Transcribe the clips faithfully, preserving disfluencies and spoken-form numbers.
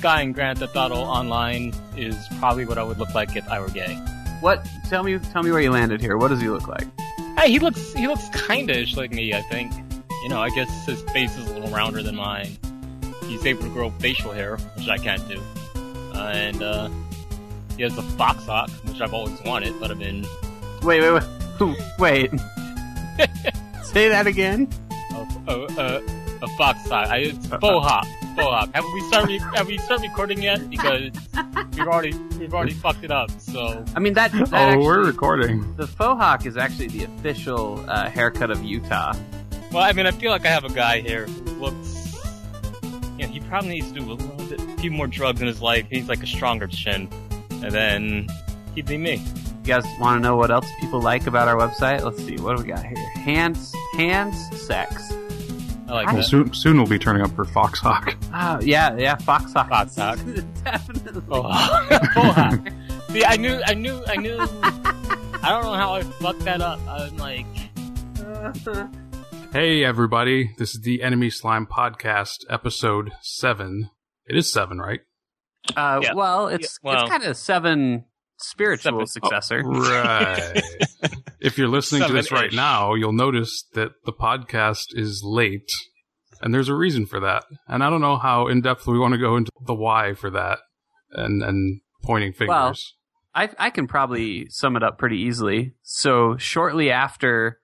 guy in Grand Theft Auto Online is probably what I would look like if I were gay. What? Tell me, tell me where you landed here. What does he look like? Hey, he looks, he looks kinda-ish like me, I think. You know, I guess his face is a little rounder than mine. He's able to grow facial hair, which I can't do. Uh, and, uh, he has a fox hawk, which I've always wanted, but I've been... Wait, wait, wait. Wait. Say that again? Oh, oh, uh, a fox hawk. It's faux hawk. Have we started? Have we started recording yet? Because we've already we've already fucked it up. So I mean that. that oh, actually, we're recording. The faux hawk is actually the official uh, haircut of Utah. Well, I mean, I feel like I have a guy here who looks. Yeah, he probably needs to do a little bit, a few more drugs in his life. He needs like a stronger chin, and then he'd be me. You guys want to know what else people like about our website? Let's see. What do we got here? Hands, hands, sex. I like well, that. Soon, soon we'll be turning up for Fox Hawk. Oh, yeah, yeah, Fox Hawk. Fox Hawk. Definitely. Oh, Hawk. See, I knew, I knew, I knew. I don't know how I fucked that up. I'm like... Hey, everybody. This is the Enemy Slime Podcast, episode seven. It is seven, right? Uh, yeah. Well, it's, yeah, well, it's kind of seven spiritual seven. successor. Oh, right. If you're listening Seven to this ish. right now, you'll notice that the podcast is late, and there's a reason for that. And I don't know how in-depth we want to go into the why for that and, and pointing fingers. Well, I, I can probably sum it up pretty easily. So shortly after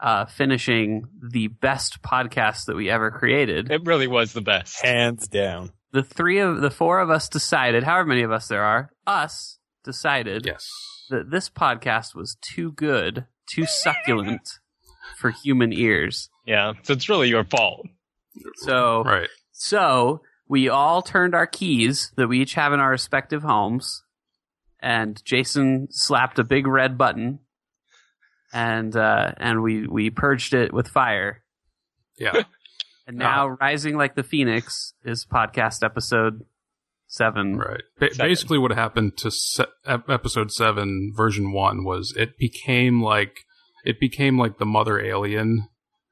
uh, finishing the best podcast that we ever created... It really was the best. Hands down. The three of the four of us decided, however many of us there are, us decided... Yes. that this podcast was too good, too succulent for human ears. Yeah, so it's really your fault. So, right. so we all turned our keys that we each have in our respective homes, and Jason slapped a big red button, and uh, and we, we purged it with fire. Yeah. And now, uh, rising like the phoenix is podcast episode... Seven. Right. Ba- seven. Basically, what happened to se- episode seven, version one, was it became like it became like the mother alien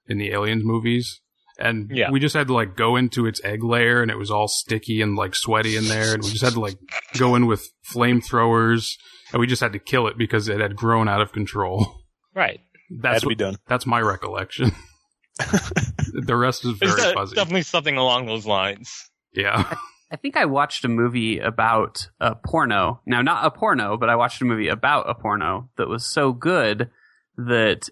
in the Aliens movies, and yeah. we just had to like go into its egg layer, and it was all sticky and like sweaty in there, and we just had to like go in with flamethrowers, and we just had to kill it because it had grown out of control. Right. That's had to what, be done. That's my recollection. The rest is very There's fuzzy. Definitely something along those lines. Yeah. I think I watched a movie about a porno. Now, not a porno, but I watched a movie about a porno that was so good that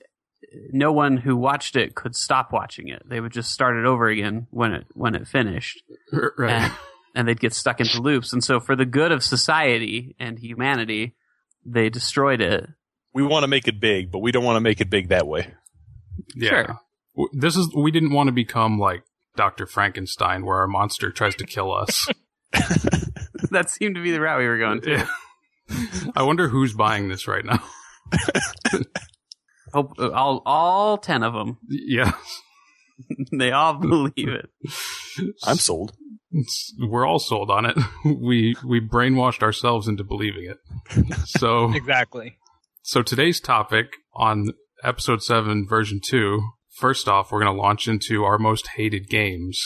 no one who watched it could stop watching it. They would just start it over again when it when it finished. Right. And, and they'd get stuck into loops. And so for the good of society and humanity, they destroyed it. We want to make it big, but we don't want to make it big that way. Yeah. Sure. This is we didn't want to become like Doctor Frankenstein, where our monster tries to kill us. That seemed to be the route we were going to. Yeah. I wonder who's buying this right now. Hope, all, all ten of them. Yeah. They all believe it. I'm sold. It's, we're all sold on it. We we brainwashed ourselves into believing it. So exactly. So today's topic on episode seven, version two. First off, we're going to launch into our most hated games,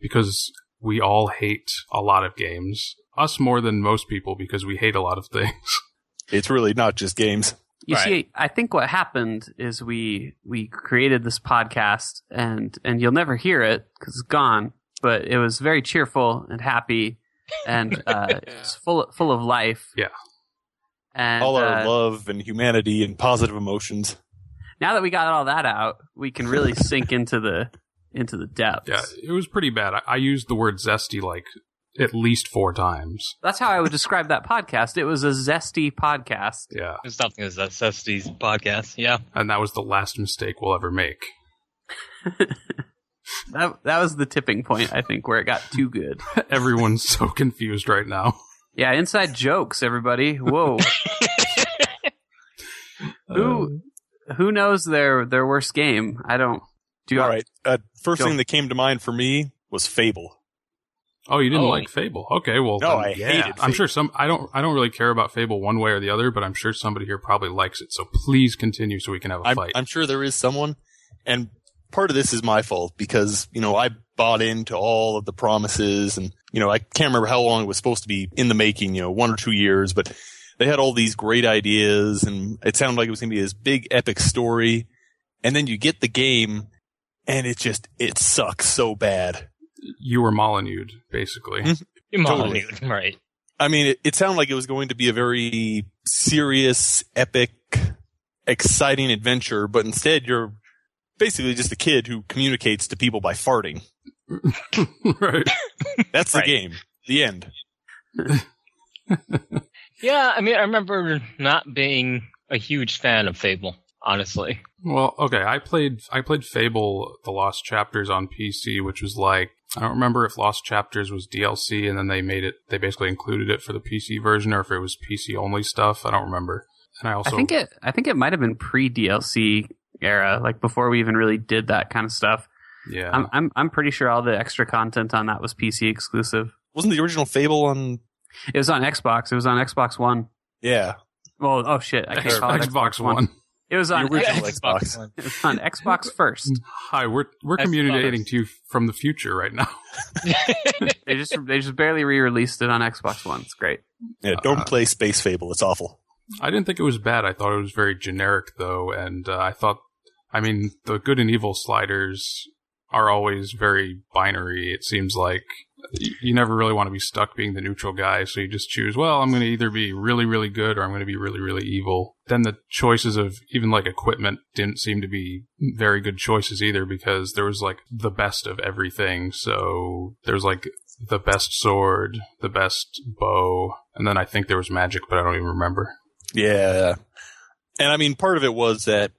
because we all hate a lot of games. Us more than most people, because we hate a lot of things. It's really not just games. You right. see, I think what happened is we we created this podcast, and, and you'll never hear it, because it's gone, but it was very cheerful and happy, and uh, it's full, full of life. Yeah. And, all our uh, love and humanity and positive emotions. Now that we got all that out, we can really sink into the into the depths. Yeah, it was pretty bad. I, I used the word zesty like at least four times. That's how I would describe that podcast. It was a zesty podcast. Yeah. It's something as a zesty podcast, yeah. And that was the last mistake we'll ever make. that that was the tipping point, I think, where it got too good. Everyone's so confused right now. Yeah, inside jokes, everybody. Whoa. Who... Um, Who knows their, their worst game? I don't. Do you All right. Uh, first don't. thing that came to mind for me was Fable. Oh, you didn't oh. like Fable? Okay, well, no, then, I yeah. hated Fable. I'm sure some. I don't. I don't really care about Fable one way or the other, but I'm sure somebody here probably likes it. So please continue, so we can have a I'm, fight. I'm sure there is someone, and part of this is my fault because you know I bought into all of the promises. And, you know, I can't remember how long it was supposed to be in the making, you know, one or two years, but they had all these great ideas and it sounded like it was going to be this big epic story. And then you get the game and it just, it sucks so bad. You were Molyneux'd, basically. Mm-hmm. Molyneux'd, totally. Right. I mean, it, it sounded like it was going to be a very serious, epic, exciting adventure, but instead you're basically just a kid who communicates to people by farting. Right. That's the right. game. The end. Yeah, I mean, I remember not being a huge fan of Fable, honestly. Well, okay, I played I played Fable, The Lost Chapters on P C, which was like, I don't remember if Lost Chapters was D L C and then they made it, they basically included it for the P C version or if it was P C only stuff. I don't remember. And I also I think it I think it might have been pre-D L C era, like before we even really did that kind of stuff. Yeah. I'm I'm I'm pretty sure all the extra content on that was P C exclusive. Wasn't the original Fable on It was on Xbox. It was on Xbox One. Yeah. Well, oh shit, I can't call it Xbox One. One. It was on the original yeah, Xbox. Xbox. It was on Xbox first. Hi, we're we're Xbox. communicating to you from the future right now. They just they just barely re-released it on Xbox One. It's great. Yeah, don't uh, play Space Fable. It's awful. I didn't think it was bad. I thought it was very generic, though, and uh, I thought, I mean, the good and evil sliders are always very binary, it seems like. You never really want to be stuck being the neutral guy, so you just choose, well, I'm going to either be really, really good or I'm going to be really, really evil. Then the choices of even, like, equipment didn't seem to be very good choices either because there was, like, the best of everything. So there was, like, the best sword, the best bow, and then I think there was magic, but I don't even remember. Yeah. And, I mean, part of it was that,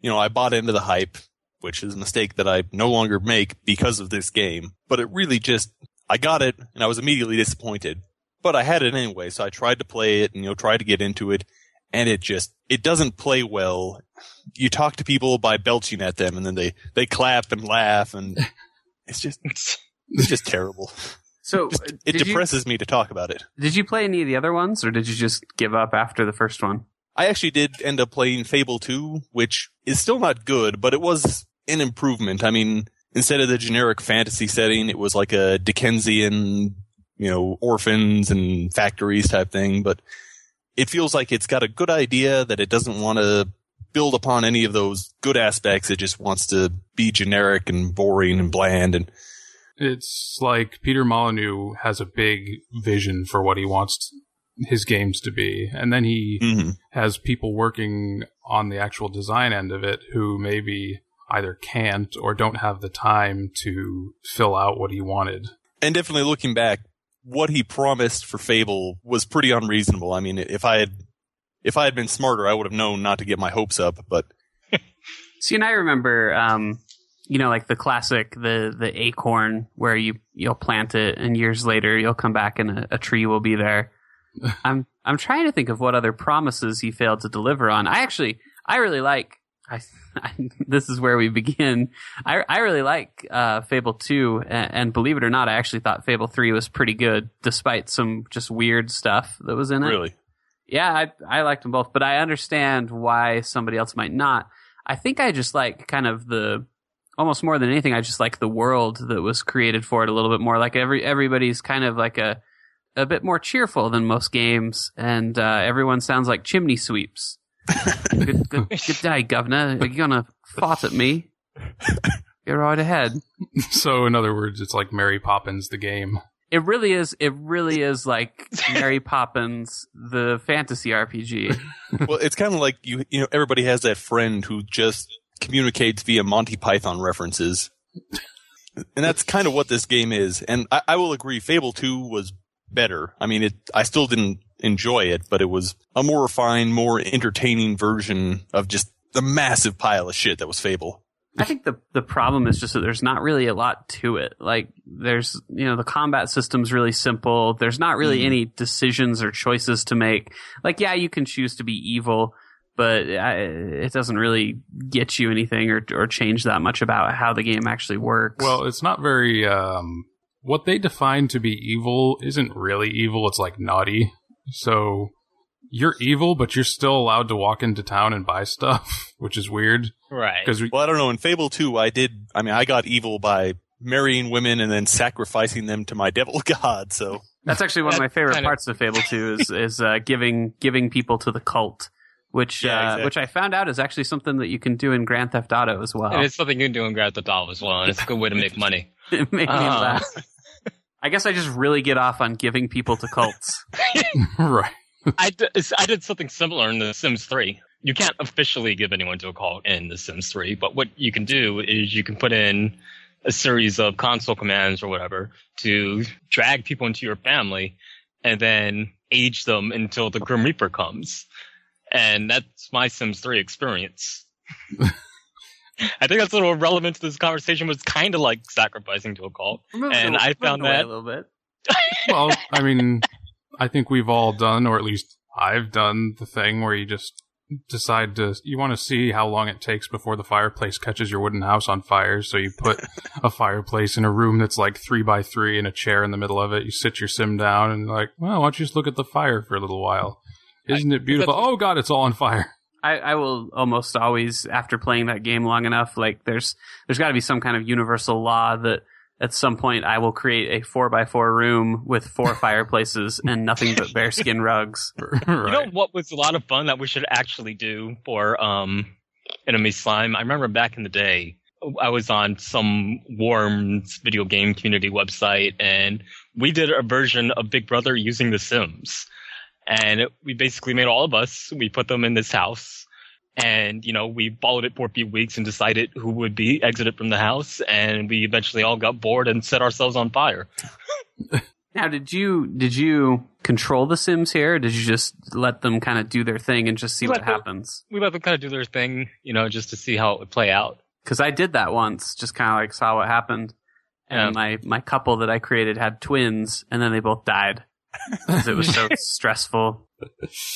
you know, I bought into the hype, which is a mistake that I no longer make because of this game. But it really just... I got it, and I was immediately disappointed. But I had it anyway, so I tried to play it and, you know, tried to get into it, and it just, it doesn't play well. You talk to people by belching at them, and then they, they clap and laugh, and it's just it's just terrible. So just, It depresses you, me to talk about it. Did you play any of the other ones, or did you just give up after the first one? I actually did end up playing Fable two, which is still not good, but it was an improvement. I mean... Instead of the generic fantasy setting, it was like a Dickensian, you know, orphans and factories type thing. But it feels like it's got a good idea that it doesn't want to build upon any of those good aspects. It just wants to be generic and boring and bland. And it's like Peter Molyneux has a big vision for what he wants his games to be. And then he mm-hmm. has people working on the actual design end of it who maybe... either can't or don't have the time to fill out what he wanted. And definitely looking back, what he promised for Fable was pretty unreasonable. I mean, if I had if I had been smarter, I would have known not to get my hopes up. But see, and I remember, um, you know, like the classic, the the acorn where you you'll plant it, and years later you'll come back and a, a tree will be there. I'm I'm trying to think of what other promises he failed to deliver on. I actually I really like. I, I, this is where we begin. I, I really like uh, Fable two, and, and believe it or not, I actually thought Fable three was pretty good, despite some just weird stuff that was in it. Really? Yeah, I, I liked them both, but I understand why somebody else might not. I think I just like kind of the, almost more than anything, I just like the world that was created for it a little bit more. Like every everybody's kind of like a, a bit more cheerful than most games, and uh, everyone sounds like chimney sweeps. good, good, good day, governor. Are you gonna fart at me? You're right ahead. So, in other words, it's like Mary Poppins, the game. It really is. It really is like Mary Poppins, the fantasy R P G. Well, it's kind of like you. You know, everybody has that friend who just communicates via Monty Python references, and that's kind of what this game is. And I, I will agree, Fable two was better. I mean, it. I still didn't. enjoy it, but it was a more refined, more entertaining version of just the massive pile of shit that was Fable. I think the the problem is just that there's not really a lot to it. Like, there's, you know, the combat system's really simple. There's not really mm. any decisions or choices to make. Like, yeah, you can choose to be evil, but I, it doesn't really get you anything or, or change that much about how the game actually works. Well, it's not very... Um, what they define to be evil isn't really evil. It's like naughty. So you're evil, but you're still allowed to walk into town and buy stuff, which is weird. Right. We, well, I don't know. In Fable two, I did... I mean, I got evil by marrying women and then sacrificing them to my devil god. So that's actually one of my favorite kinda... parts of Fable two is is uh, giving giving people to the cult, which yeah, uh, exactly. which I found out is actually something that you can do in Grand Theft Auto as well. And it's something you can do in Grand Theft Auto as well, and it's a good way to make money. It made uh. me laugh. I guess I just really get off on giving people to cults. Right. I did, I did something similar in The Sims three. You can't officially give anyone to a cult in The Sims three, but what you can do is you can put in a series of console commands or whatever to drag people into your family and then age them until the Grim Reaper comes. And that's my Sims three experience. I think that's a little relevant to this conversation, but it's kind of like sacrificing to a cult. Moving and away, I found that a little bit. Well, I mean, I think we've all done, or at least I've done, the thing where you just decide to, you want to see how long it takes before the fireplace catches your wooden house on fire, so you put a fireplace in a room that's like three by three and a chair in the middle of it. You sit your sim down and like, well, why don't you just look at the fire for a little while? Isn't it beautiful? Oh God, it's all on fire. I, I will almost always, after playing that game long enough, like there's there's got to be some kind of universal law that at some point I will create a four by four room with four fireplaces and nothing but bearskin rugs. Right. You know what was a lot of fun that we should actually do for um, Enemy Slime? I remember back in the day, I was on some warm video game community website, and we did a version of Big Brother using The Sims. And it, we basically made all of us, we put them in this house, and, you know, we followed it for a few weeks and decided who would be exited from the house, and we eventually all got bored and set ourselves on fire. Now, did you did you control the Sims here, or did you just let them kind of do their thing and just see what happens? We let them kind of do their thing, you know, just to see how it would play out. Because I did that once, just kind of like saw what happened, and yeah. my, my couple that I created had twins, and then they both died. Because it was so stressful.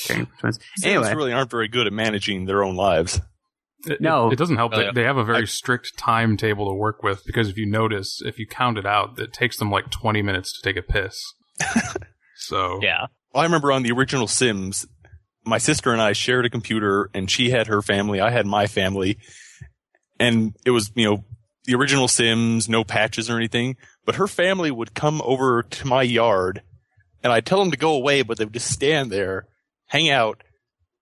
Anyway, they really aren't very good at managing their own lives. It, no, it, it doesn't help. Oh, yeah. They have a very I, strict timetable to work with, because if you notice, if you count it out, it takes them like twenty minutes to take a piss. So yeah, well, I remember on the original Sims, my sister and I shared a computer, and she had her family, I had my family, and it was, you know, the original Sims, no patches or anything. But her family would come over to my yard. And I'd tell them to go away, but they would just stand there, hang out,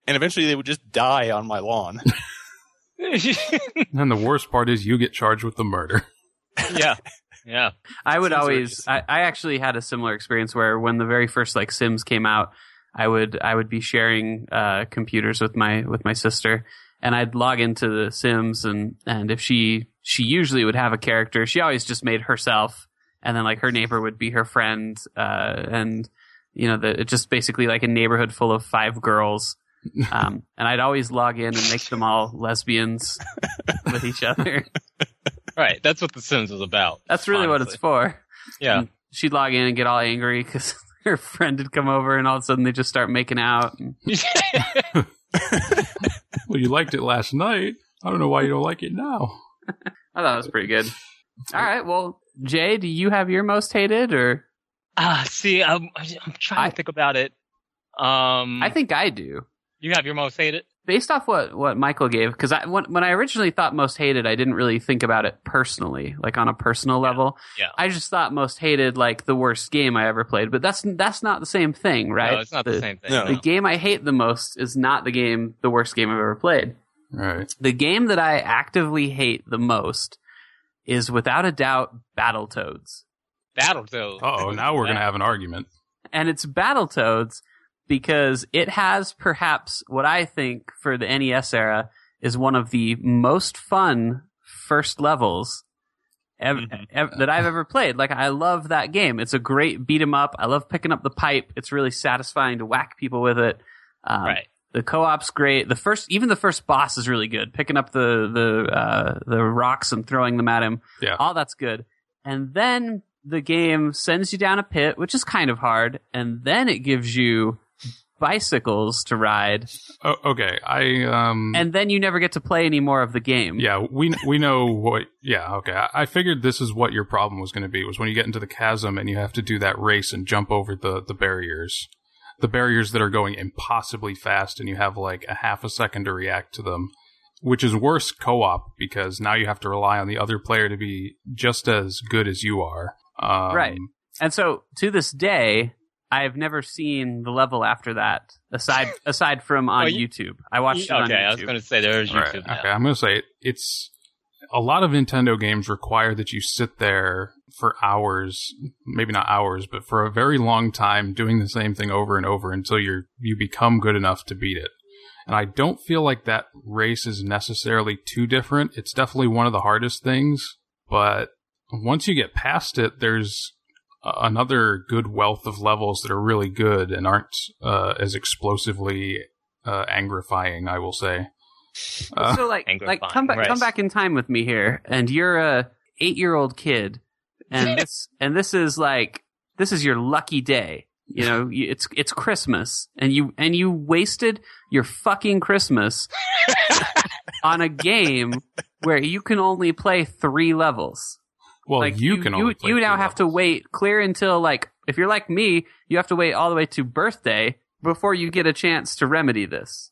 and eventually they would just die on my lawn. And the worst part is you get charged with the murder. Yeah. Yeah. I would always, I, I actually had a similar experience where when the very first like Sims came out, I would I would be sharing uh, computers with my with my sister, and I'd log into the Sims, and, and if she she usually would have a character, she always just made herself. And then, like, her neighbor would be her friend, uh, and, you know, the, it's just basically like a neighborhood full of five girls. Um, and I'd always log in and make them all lesbians with each other. Right. That's what The Sims is about. That's really honestly. What it's for. Yeah. And she'd log in and get all angry because her friend had come over, and all of a sudden they just start making out. And... Well, you liked it last night. I don't know why you don't like it now. I thought it was pretty good. All right. Well, Jay, do you have your most hated, or? Ah, uh, see, I'm, I'm trying I, to think about it. Um, I think I do. You have your most hated? Based off what, what Michael gave, because I, when, when I originally thought most hated, I didn't really think about it personally, like on a personal yeah. level. Yeah. I just thought most hated, like the worst game I ever played, but that's that's not the same thing, right? No, it's not the, the same thing. No. The game I hate the most is not the game, the worst game I've ever played. Right. The game that I actively hate the most is without a doubt Battletoads. Battletoads. Oh, now we're going to have an argument. And it's Battletoads because it has perhaps what I think for the N E S era is one of the most fun first levels ev- ev- that I've ever played. Like, I love that game. It's a great beat 'em up. I love picking up the pipe. It's really satisfying to whack people with it. Um, right. The co-op's great. The first, even the first boss is really good. Picking up the the uh, the rocks and throwing them at him, yeah. All that's good. And then the game sends you down a pit, which is kind of hard. And then it gives you bicycles to ride. Oh, okay, I um. And then you never get to play any more of the game. Yeah, we we know what. Yeah, okay. I, I figured this is what your problem was going to be. Was when you get into the chasm and you have to do that race and jump over the the barriers. The barriers that are going impossibly fast, and you have like a half a second to react to them, which is worse co-op, because now you have to rely on the other player to be just as good as you are. Um, right. And so to this day, I've never seen the level after that, aside aside from on well, you, YouTube. I watched you, it on okay, YouTube. Okay, I was going to say there's YouTube right, now. Okay, I'm going to say it's... A lot of Nintendo games require that you sit there for hours, maybe not hours, but for a very long time doing the same thing over and over until you're you become good enough to beat it. And I don't feel like that race is necessarily too different. It's definitely one of the hardest things, but once you get past it, there's another good wealth of levels that are really good and aren't uh, as explosively uh, angrifying, I will say. Uh, so like, like come back, come back in time with me here, and you're a eight-year-old kid, and this, and this is like, this is your lucky day. You know, you, it's it's Christmas, and you and you wasted your fucking Christmas on a game where you can only play three levels. Well, like, you, you can only you, play you now three have levels. To wait clear until like, if you're like me, you have to wait all the way to birthday before you get a chance to remedy this.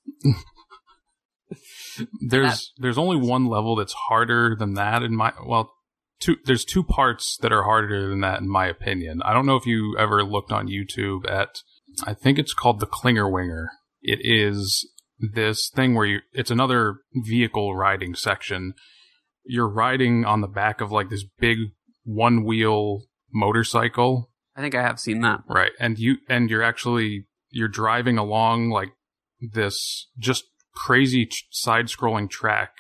There's there's only one level that's harder than that in my well two there's two parts that are harder than that in my opinion. I don't know if you ever looked on YouTube at, I think it's called the Clinger Winger. It is this thing where you it's another vehicle riding section. You're riding on the back of like this big one wheel motorcycle. I think I have seen that. Right. And you and you're actually you're driving along like this just crazy ch- side-scrolling track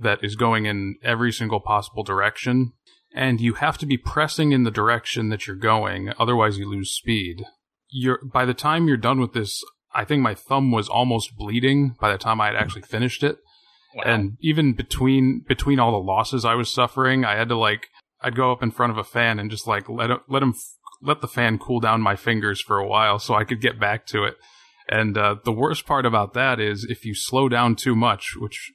that is going in every single possible direction, and you have to be pressing in the direction that you're going, otherwise you lose speed. You're by the time you're done with this, I think my thumb was almost bleeding by the time I had actually finished it. Wow. And even between between all the losses I was suffering, I had to like I'd go up in front of a fan and just like let it, let him f- let the fan cool down my fingers for a while so I could get back to it. And uh, the worst part about that is if you slow down too much, which,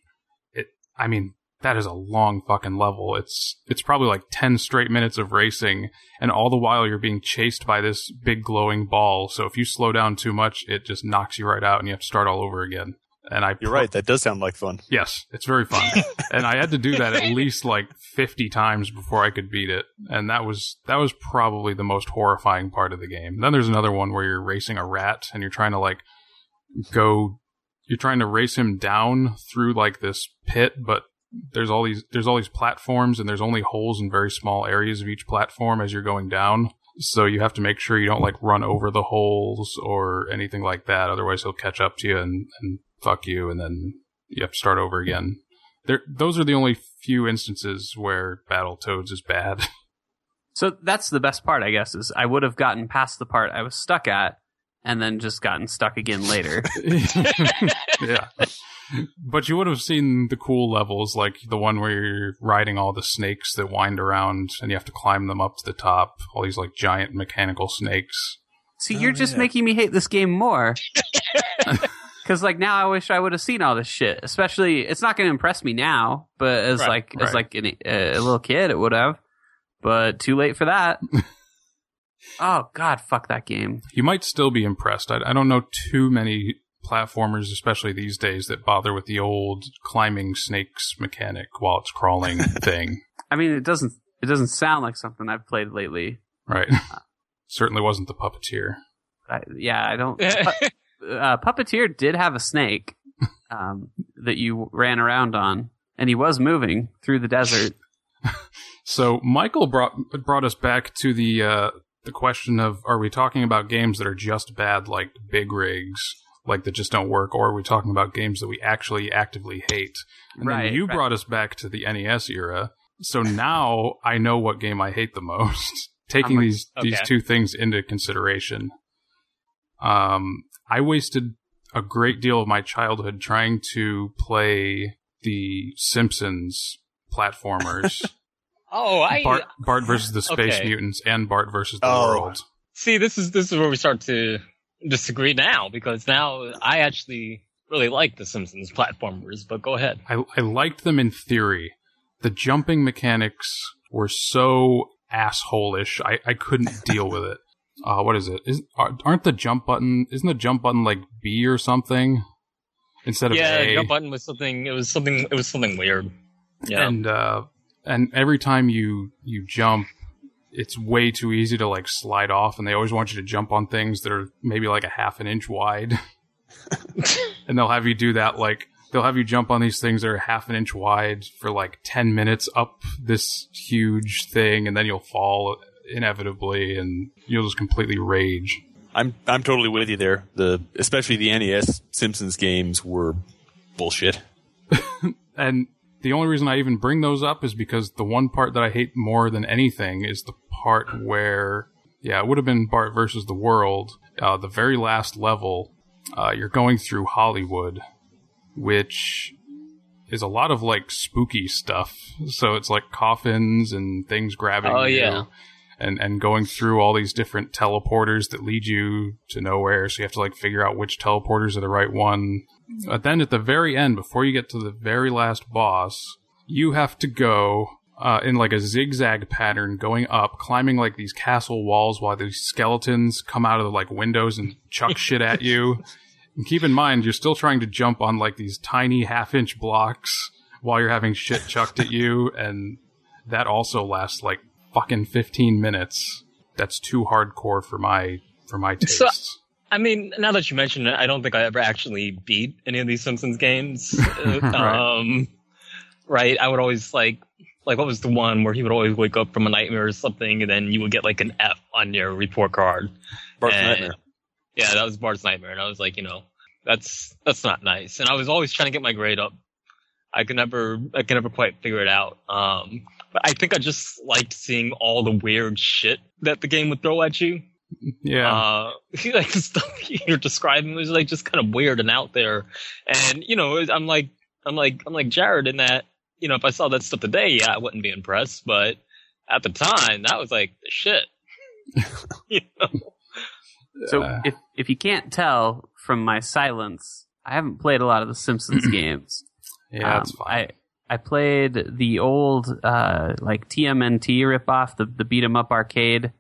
it, I mean, that is a long fucking level. It's it's probably like ten straight minutes of racing, and all the while you're being chased by this big glowing ball. So if you slow down too much, it just knocks you right out, and you have to start all over again. And I, You're right. That does sound like fun. Yes, it's very fun. And I had to do that at least like fifty times before I could beat it. And that was that was probably the most horrifying part of the game. Then there's another one where you're racing a rat and you're trying to like go. You're trying to race him down through like this pit, but there's all these there's all these platforms and there's only holes in very small areas of each platform as you're going down. So you have to make sure you don't like run over the holes or anything like that. Otherwise, he'll catch up to you and. and fuck you, and then you have to start over again. There, those are the only few instances where Battletoads is bad. So that's the best part, I guess, is I would have gotten past the part I was stuck at, and then just gotten stuck again later. Yeah. But you would have seen the cool levels, like the one where you're riding all the snakes that wind around, and you have to climb them up to the top, all these like giant mechanical snakes. See, you're oh, just yeah. making me hate this game more. Because, like, now I wish I would have seen all this shit. Especially, it's not going to impress me now, but as, right, like, right. as like an, a, a little kid, it would have. But too late for that. Oh, God, fuck that game. You might still be impressed. I, I don't know too many platformers, especially these days, that bother with the old climbing snakes mechanic while it's crawling thing. I mean, it doesn't it doesn't sound like something I've played lately. Right. Uh, Certainly wasn't the Puppeteer. I, yeah, I don't... Uh, Puppeteer did have a snake um, that you ran around on, and he was moving through the desert. So Michael brought brought us back to the uh, the question of: are we talking about games that are just bad, like big rigs, like that just don't work, or are we talking about games that we actually actively hate? And right, then you right. brought us back to the N E S era. So now I know what game I hate the most. Taking like, these okay. these two things into consideration. Um. I wasted a great deal of my childhood trying to play the Simpsons platformers. oh, I Bart, Bart versus the Space okay. Mutants and Bart versus the oh. World. See, this is this is where we start to disagree now, because now I actually really like the Simpsons platformers. But go ahead. I, I liked them in theory. The jumping mechanics were so asshole-ish. I, I couldn't deal with it. Uh, what is it? Is, aren't the jump button? Isn't the jump button like B or something? instead of yeah, A. Jump button was something. It was something. It was something weird. Yeah, and uh, and every time you you jump, it's way too easy to like slide off, and they always want you to jump on things that are maybe like a half an inch wide, and they'll have you do that like. They'll have you jump on these things that are half an inch wide for like ten minutes up this huge thing, and then you'll fall inevitably, and you'll just completely rage. I'm I'm totally with you there. The especially the N E S Simpsons games were bullshit. And the only reason I even bring those up is because the one part that I hate more than anything is the part where, yeah, it would have been Bart versus the World. Uh, the very last level, uh, you're going through Hollywood, which is a lot of like spooky stuff. So it's like coffins and things grabbing oh, you yeah. and, and going through all these different teleporters that lead you to nowhere. So you have to like figure out which teleporters are the right one. But then at the very end, before you get to the very last boss, you have to go uh, in like a zigzag pattern going up, climbing like these castle walls while these skeletons come out of the like windows and chuck shit at you. And keep in mind, you're still trying to jump on, like, these tiny half-inch blocks while you're having shit chucked at you, and that also lasts, like, fucking fifteen minutes. That's too hardcore for my for my tastes. So, I mean, now that you mention it, I don't think I ever actually beat any of these Simpsons games. right. Um, right? I would always, like... Like, what was the one where he would always wake up from a nightmare or something, and then you would get, like, an F on your report card. Bart's and, Nightmare. Yeah, that was Bart's Nightmare, and I was like, you know, that's that's not nice. And I was always trying to get my grade up. I could never, I could never quite figure it out. Um, but I think I just liked seeing all the weird shit that the game would throw at you. Yeah, uh, like the stuff you're describing was like just kind of weird and out there. And you know, I'm like, I'm like, I'm like Jared in that. You know, if I saw that stuff today, yeah, I wouldn't be impressed. But at the time, that was like the shit. You know. So uh, if if you can't tell from my silence, I haven't played a lot of the Simpsons games. Yeah, um, that's fine. I, I played the old uh, like T M N T ripoff, the the beat 'em up arcade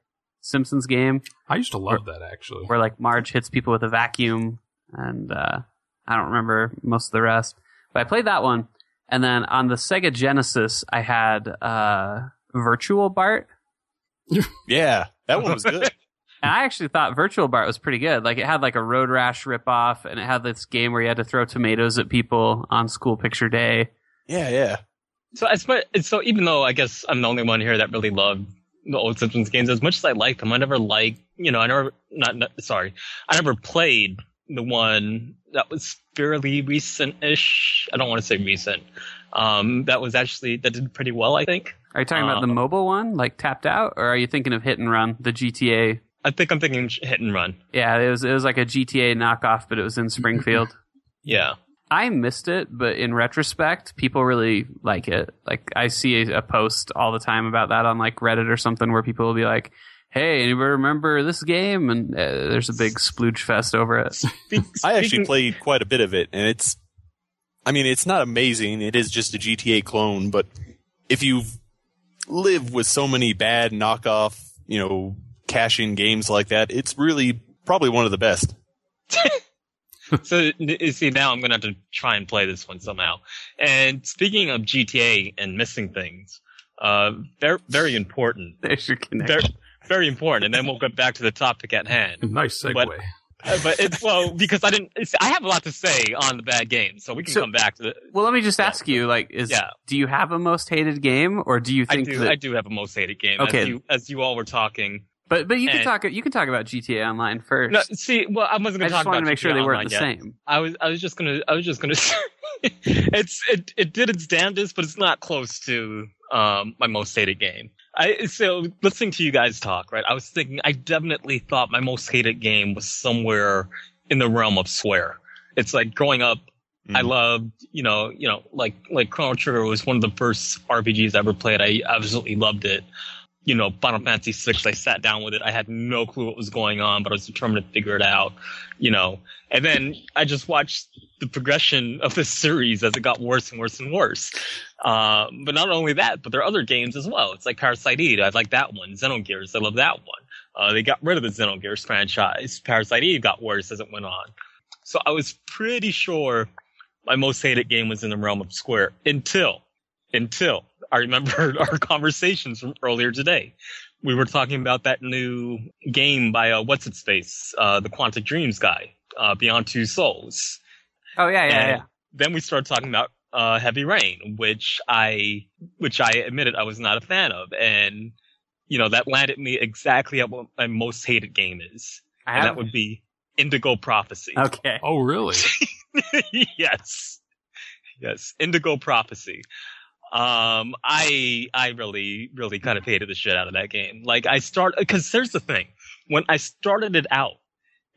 Simpsons game. I used to love where, that actually, where like Marge hits people with a vacuum, and uh, I don't remember most of the rest. But I played that one, and then on the Sega Genesis, I had uh, Virtual Bart. Yeah, that one was good. And I actually thought Virtual Bart was pretty good. Like, it had like a Road Rash ripoff, and it had this game where you had to throw tomatoes at people on school picture day. Yeah, yeah. So, as much, so even though I guess I'm the only one here that really loved the old Simpsons games, as much as I liked them, I never liked, you know, I never, not, not sorry, I never played the one that was fairly recent-ish. I don't want to say recent. Um, that was actually, that did pretty well, I think. Are you talking um, about the mobile one, like Tapped Out, or are you thinking of Hit and Run, the G T A? I think I'm thinking Hit and Run. Yeah, it was it was like a G T A knockoff, but it was in Springfield. Yeah. I missed it, but in retrospect, people really like it. Like, I see a, a post all the time about that on, like, Reddit or something where people will be like, hey, anybody remember this game? And uh, there's a big splooge fest over it. I actually played quite a bit of it, and it's... I mean, it's not amazing. It is just a G T A clone, but if you've lived with so many bad knockoff, you know... cash-in games like that, it's really probably one of the best. So, you see, now I'm going to have to try and play this one somehow. And speaking of G T A and missing things, uh, very, very important. There's your connection. Very, very important. And then we'll get back to the topic at hand. Nice segue. But, but it's, well, because I didn't, it's, I have a lot to say on the bad games, so we can so, come back to the. Well, let me just ask you, like, is yeah. do you have a most hated game, or do you think I do, that... I do have a most hated game. Okay. As you, as you all were talking... But but you and, can talk you can talk about G T A Online first. No, see, well, I wasn't going to talk about. I just wanted to make G T A sure they weren't the yet. Same. I was I was just gonna I was just gonna. it's it it did its damnedest, but it's not close to um my most hated game. I so listening to you guys talk, right? I was thinking I definitely thought my most hated game was somewhere in the realm of swear. It's like growing up, mm. I loved you know you know like like Chrono Trigger was one of the first R P Gs I ever played. I absolutely loved it. You know, Final Fantasy six, I sat down with it. I had no clue what was going on, but I was determined to figure it out, you know. And then I just watched the progression of this series as it got worse and worse and worse. Uh, but not only that, but there are other games as well. It's like Parasite Eve. I like that one. Xenogears. I love that one. Uh, they got rid of the Xenogears franchise. Parasite Eve got worse as it went on. So I was pretty sure my most hated game was in the realm of Square until, until I remember our conversations from earlier today. We were talking about that new game by uh, what's its face, uh, the Quantic Dreams guy, uh, Beyond Two Souls. Oh yeah, yeah, and yeah. Then we started talking about uh, Heavy Rain, which I, which I admitted I was not a fan of, and you know that landed me exactly at what my most hated game is, I and that would be Indigo Prophecy. Okay. Oh really? Yes. Yes. Indigo Prophecy. Um, I, I really, really kind of hated the shit out of that game. Like I started, cause here's the thing. When I started it out,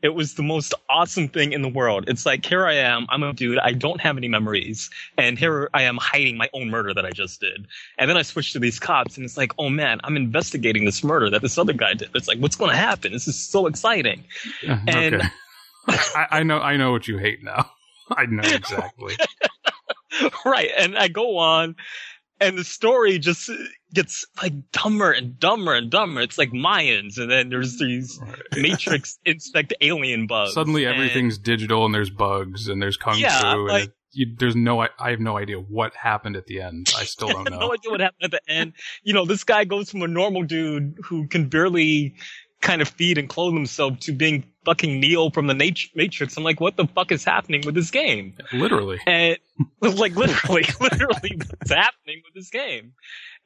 it was the most awesome thing in the world. It's like, here I am. I'm a dude. I don't have any memories. And here I am hiding my own murder that I just did. And then I switched to these cops and it's like, oh man, I'm investigating this murder that this other guy did. It's like, what's going to happen? This is so exciting. Uh, and okay. I, I know, I know what you hate now. I know exactly. Right, and I go on, and the story just gets like dumber and dumber and dumber. It's like Mayans, and then there's these right. Matrix insect alien bugs. Suddenly everything's and, digital, and there's bugs, and there's kung yeah, fu, and like, it, you, there's no. I, I have no idea what happened at the end. I still don't know. No idea what happened at the end. You know, this guy goes from a normal dude who can barely kind of feed and clothe himself to being fucking Neo from the nat- Matrix. I'm like, what the fuck is happening with this game? Literally. And, like, literally, literally what's happening with this game?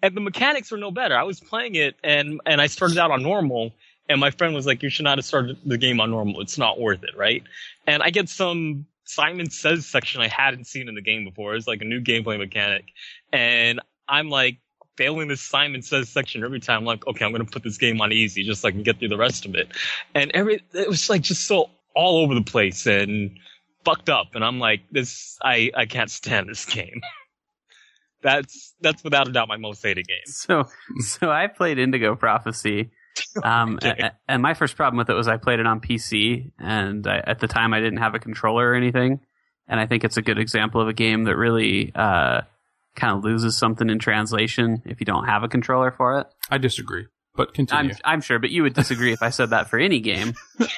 And the mechanics were no better. I was playing it, and, and I started out on normal, and my friend was like, you should not have started the game on normal. It's not worth it, right? And I get some Simon Says section I hadn't seen in the game before. It's like a new gameplay mechanic. And I'm like, failing this Simon Says section every time, I'm like, okay, I'm going to put this game on easy just so I can get through the rest of it. And every it was like just so all over the place and fucked up. And I'm like, this, I, I can't stand this game. that's that's without a doubt my most hated game. So so I played Indigo Prophecy. Um, okay. and, and my first problem with it was I played it on P C, and I, at the time I didn't have a controller or anything. And I think it's a good example of a game that really uh, kind of loses something in translation if you don't have a controller for it. I disagree, but continue. I'm, I'm sure, but you would disagree if I said that for any game.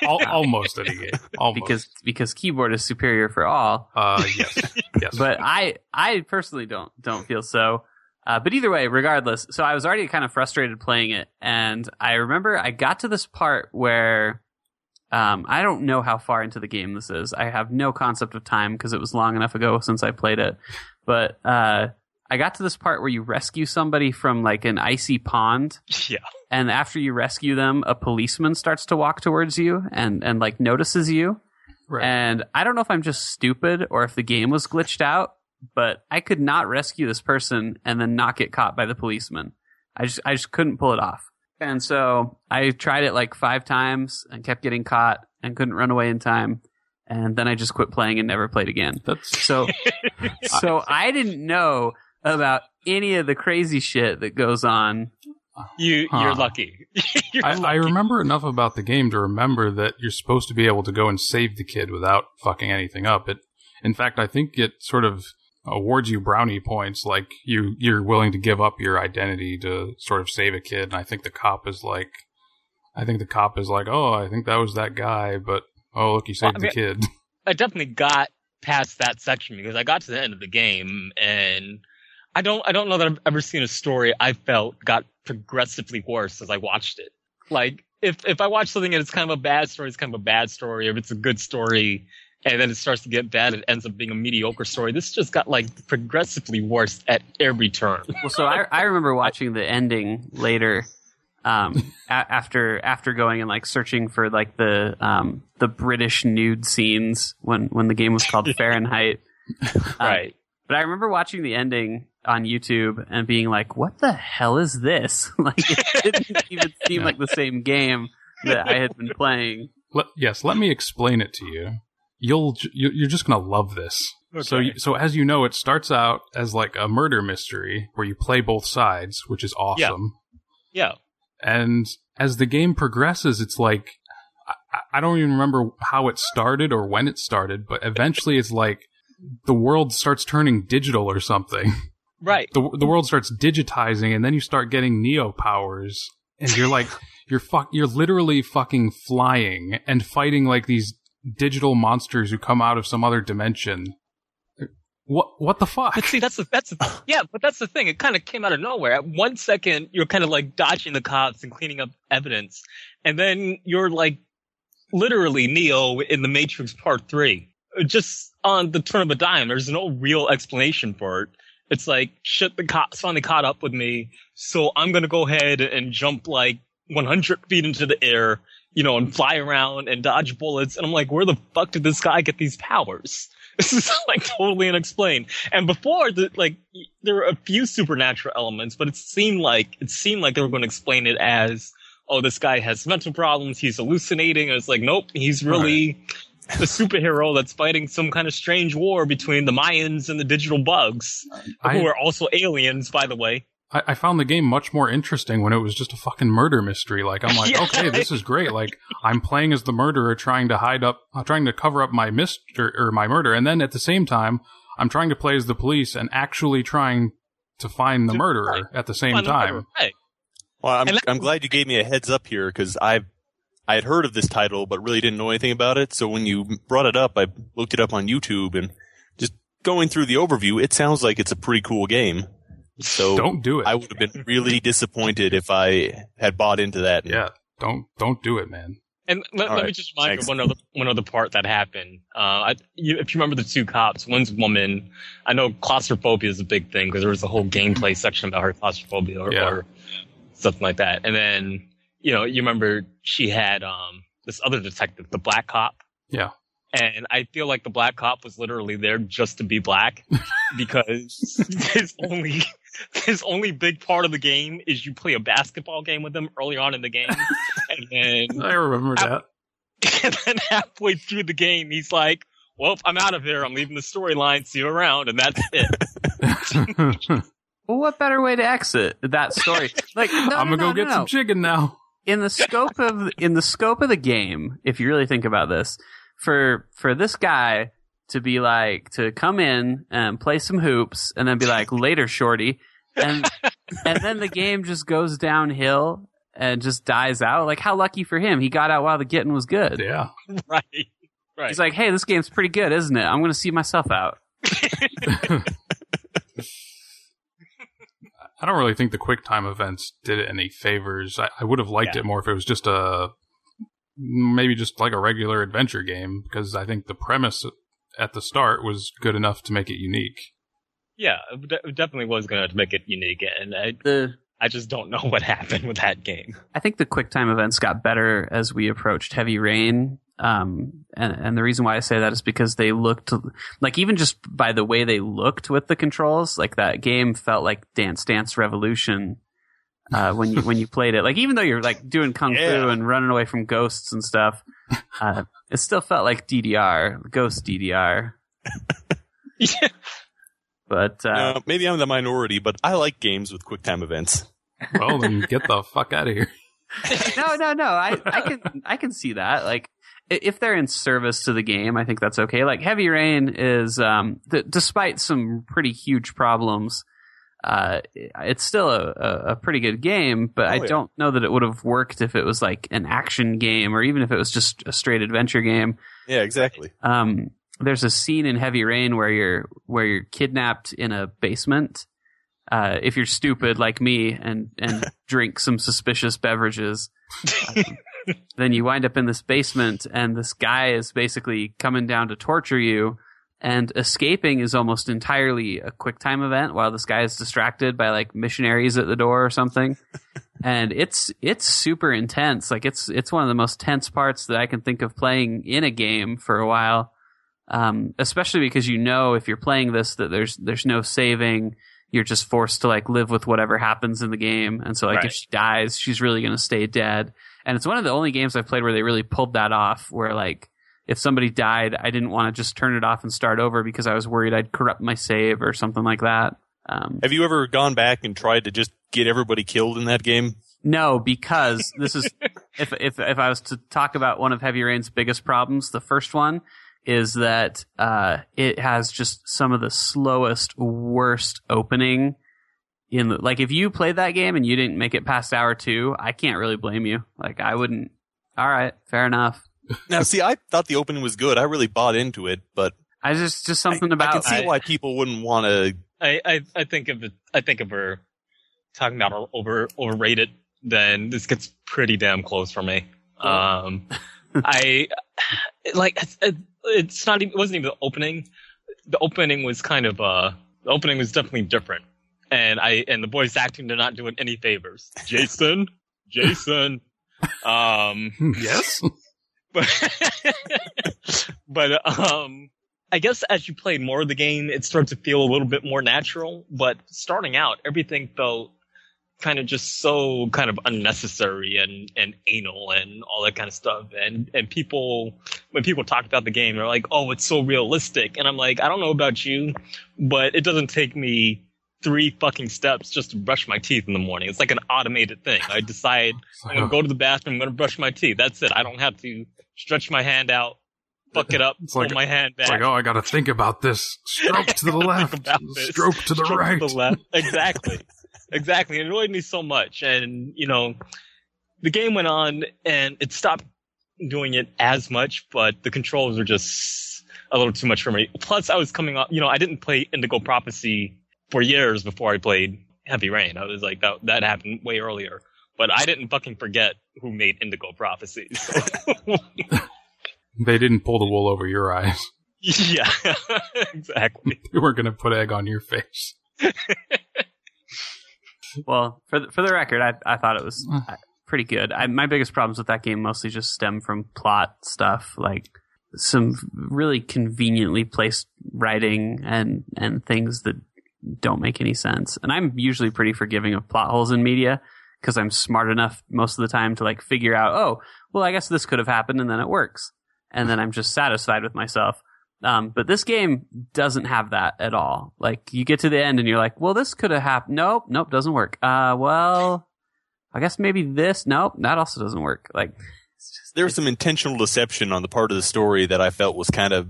all, almost any game. Almost. Because because keyboard is superior for all. Uh, yes. yes. But I I personally don't don't feel so. Uh, but either way, regardless, so I was already kind of frustrated playing it, and I remember I got to this part where um, I don't know how far into the game this is. I have no concept of time because it was long enough ago since I played it. But uh, I got to this part where you rescue somebody from like an icy pond. Yeah. And after you rescue them, a policeman starts to walk towards you and, and like notices you. Right. And I don't know if I'm just stupid or if the game was glitched out, but I could not rescue this person and then not get caught by the policeman. I just, I just couldn't pull it off. And so I tried it like five times and kept getting caught and couldn't run away in time. And then I just quit playing and never played again. That's... So, so I didn't know about any of the crazy shit that goes on. You, huh. You're lucky. you're I, lucky. I remember enough about the game to remember that you're supposed to be able to go and save the kid without fucking anything up. It, in fact, I think it sort of awards you brownie points, like you, you're willing to give up your identity to sort of save a kid. And I think the cop is like, I think the cop is like, oh, I think that was that guy, but oh, look, you saved well, I mean, the kid. I definitely got past that section because I got to the end of the game, and I don't I don't know that I've ever seen a story I felt got progressively worse as I watched it. Like, if, if I watch something and it's kind of a bad story, it's kind of a bad story. If it's a good story and then it starts to get bad, it ends up being a mediocre story. This just got, like, progressively worse at every turn. Well, so I, I remember watching the ending later. Um, a- after after going and like searching for like the um the British nude scenes when, when the game was called Fahrenheit, um, right? But I remember watching the ending on YouTube and being like, "What the hell is this?" Like, it didn't even seem yeah. like the same game that I had been playing. Let, yes, let me explain it to you. You'll you're just gonna love this. Okay. So so as you know, it starts out as like a murder mystery where you play both sides, which is awesome. Yeah. yeah. And as the game progresses, it's like, I, I don't even remember how it started or when it started, but eventually it's like the world starts turning digital or something. Right. The, the world starts digitizing, and then you start getting Neo powers, and you're like, you're fuck, you're literally fucking flying and fighting like these digital monsters who come out of some other dimension. What what the fuck? But see, that's the that's the, yeah, but that's the thing. It kind of came out of nowhere. At one second, you're kind of like dodging the cops and cleaning up evidence, and then you're like literally Neo in the Matrix Part Three, just on the turn of a dime. There's no real explanation for it. It's like shit. The cops finally caught up with me, so I'm gonna go ahead and jump like one hundred feet into the air, you know, and fly around and dodge bullets. And I'm like, where the fuck did this guy get these powers? This is like totally unexplained. And before, the, like, there were a few supernatural elements, but it seemed like it seemed like they were going to explain it as, oh, this guy has mental problems, he's hallucinating. And it's like, nope, he's really right. the superhero that's fighting some kind of strange war between the Mayans and the digital bugs, I, who are also aliens, by the way. I, I found the game much more interesting when it was just a fucking murder mystery. Like, I'm like, yeah. okay, this is great. Like, I'm playing as the murderer, trying to hide up, uh, trying to cover up my mister or my murder, and then at the same time, I'm trying to play as the police and actually trying to find the murderer right. at the same find time. The right. Well, I'm, I'm glad you gave me a heads up here, because I I had heard of this title but really didn't know anything about it. So when you brought it up, I looked it up on YouTube, and just going through the overview, it sounds like it's a pretty cool game. So don't do it. I would have been really disappointed if I had bought into that. Yeah, don't don't do it, man. And let, let right. me just remind Thanks. you of one other one other part that happened. Uh, I, you, if you remember the two cops, one's a woman. I know claustrophobia is a big thing because there was a whole gameplay section about her claustrophobia or, yeah. or something like that. And then you know you remember she had um, this other detective, the black cop. Yeah. And I feel like the black cop was literally there just to be black because his only his only big part of the game is you play a basketball game with him early on in the game. And then I remember half, that. And then halfway through the game, he's like, well, I'm out of here. I'm leaving the storyline. See you around. And that's it. Well, what better way to exit that story? Like, no, I'm going to no, go no, get no. some chicken now. In the scope of in the scope of the game, if you really think about this, For for this guy to be like, to come in and play some hoops and then be like, later, shorty. And and then the game just goes downhill and just dies out. Like, how lucky for him. He got out while the getting was good. Yeah. Right. Right. He's like, hey, this game's pretty good, isn't it? I'm going to see myself out. I don't really think the QuickTime events did it any favors. I, I would have liked yeah. it more if it was just a... maybe just like a regular adventure game, because I think the premise at the start was good enough to make it unique. Yeah, it definitely was going to make it unique, and I, the, I just don't know what happened with that game. I think the QuickTime events got better as we approached Heavy Rain, um, and, and the reason why I say that is because they looked, like even just by the way they looked with the controls, like that game felt like Dance Dance Revolution. Uh, when you when you played it, like even though you're like doing kung yeah. fu and running away from ghosts and stuff, uh, it still felt like D D R, ghost D D R. yeah. But uh, uh, maybe I'm the minority, but I like games with QuickTime events. Well, then get the fuck out of here. no, no, no. I, I can I can see that. Like if they're in service to the game, I think that's okay. Like Heavy Rain is, um, th- despite some pretty huge problems. Uh, it's still a, a pretty good game, but oh, I yeah. don't know that it would have worked if it was like an action game or even if it was just a straight adventure game. Yeah, exactly. Um, there's a scene in Heavy Rain where you're where you're kidnapped in a basement. Uh, if you're stupid like me and and drink some suspicious beverages, um, then you wind up in this basement, and this guy is basically coming down to torture you. And escaping is almost entirely a QuickTime event while this guy is distracted by like missionaries at the door or something. And it's it's super intense. Like it's it's one of the most tense parts that I can think of playing in a game for a while. Um, especially because you know if you're playing this that there's there's no saving. You're just forced to like live with whatever happens in the game. And so like right. if she dies, she's really gonna stay dead. And it's one of the only games I've played where they really pulled that off, where like if somebody died, I didn't want to just turn it off and start over because I was worried I'd corrupt my save or something like that. Um, Have you ever gone back and tried to just get everybody killed in that game? No, because this is if if if I was to talk about one of Heavy Rain's biggest problems, the first one is that uh, it has just some of the slowest, worst opening. In the, like, if you played that game and you didn't make it past hour two, I can't really blame you. Like, I wouldn't. All right, fair enough. Now, see, I thought the opening was good. I really bought into it, but I just just something I, about. I can see I, why people wouldn't want to. I, I I think if it, I think if we're talking about over overrated, then this gets pretty damn close for me. Um, I like it, it's not even, it wasn't even the opening. The opening was kind of uh the opening was definitely different, and I and the voice acting did not do it any favors. Jason, Jason. Um, yes. But, but um, I guess as you play more of the game, it starts to feel a little bit more natural. But starting out, everything felt kind of just so kind of unnecessary and, and anal and all that kind of stuff. And and people, when people talk about the game, they're like, "Oh, it's so realistic." And I'm like, I don't know about you, but it doesn't take me three fucking steps just to brush my teeth in the morning. It's like an automated thing. I decide I'm gonna go to the bathroom, I'm gonna brush my teeth. That's it. I don't have to stretch my hand out, fuck it up, it's pull like, my hand back. It's like, oh, I gotta think about this. Stroke to the left, stroke to the stroke right. To the left. Exactly. Exactly. It annoyed me so much. And, you know, the game went on and it stopped doing it as much, but the controls were just a little too much for me. Plus, I was coming off, you know, I didn't play Indigo Prophecy for years before I played Heavy Rain. I was like, that, that happened way earlier. But I didn't fucking forget who made Indigo Prophecy. So. They didn't pull the wool over your eyes. Yeah, exactly. They weren't going to put egg on your face. Well, for the, for the record, I, I thought it was pretty good. I, my biggest problems with that game mostly just stem from plot stuff, like some really conveniently placed writing and, and things that don't make any sense. And I'm usually pretty forgiving of plot holes in media because I'm smart enough most of the time to like figure out, oh, well, I guess this could have happened, and then it works. And then I'm just satisfied with myself. Um, but this game doesn't have that at all. Like, you get to the end and you're like, well, this could have happened. Nope, nope, doesn't work. Uh, well, I guess maybe this. Nope, that also doesn't work. Like, it's just, there was some intentional deception on the part of the story that I felt was kind of,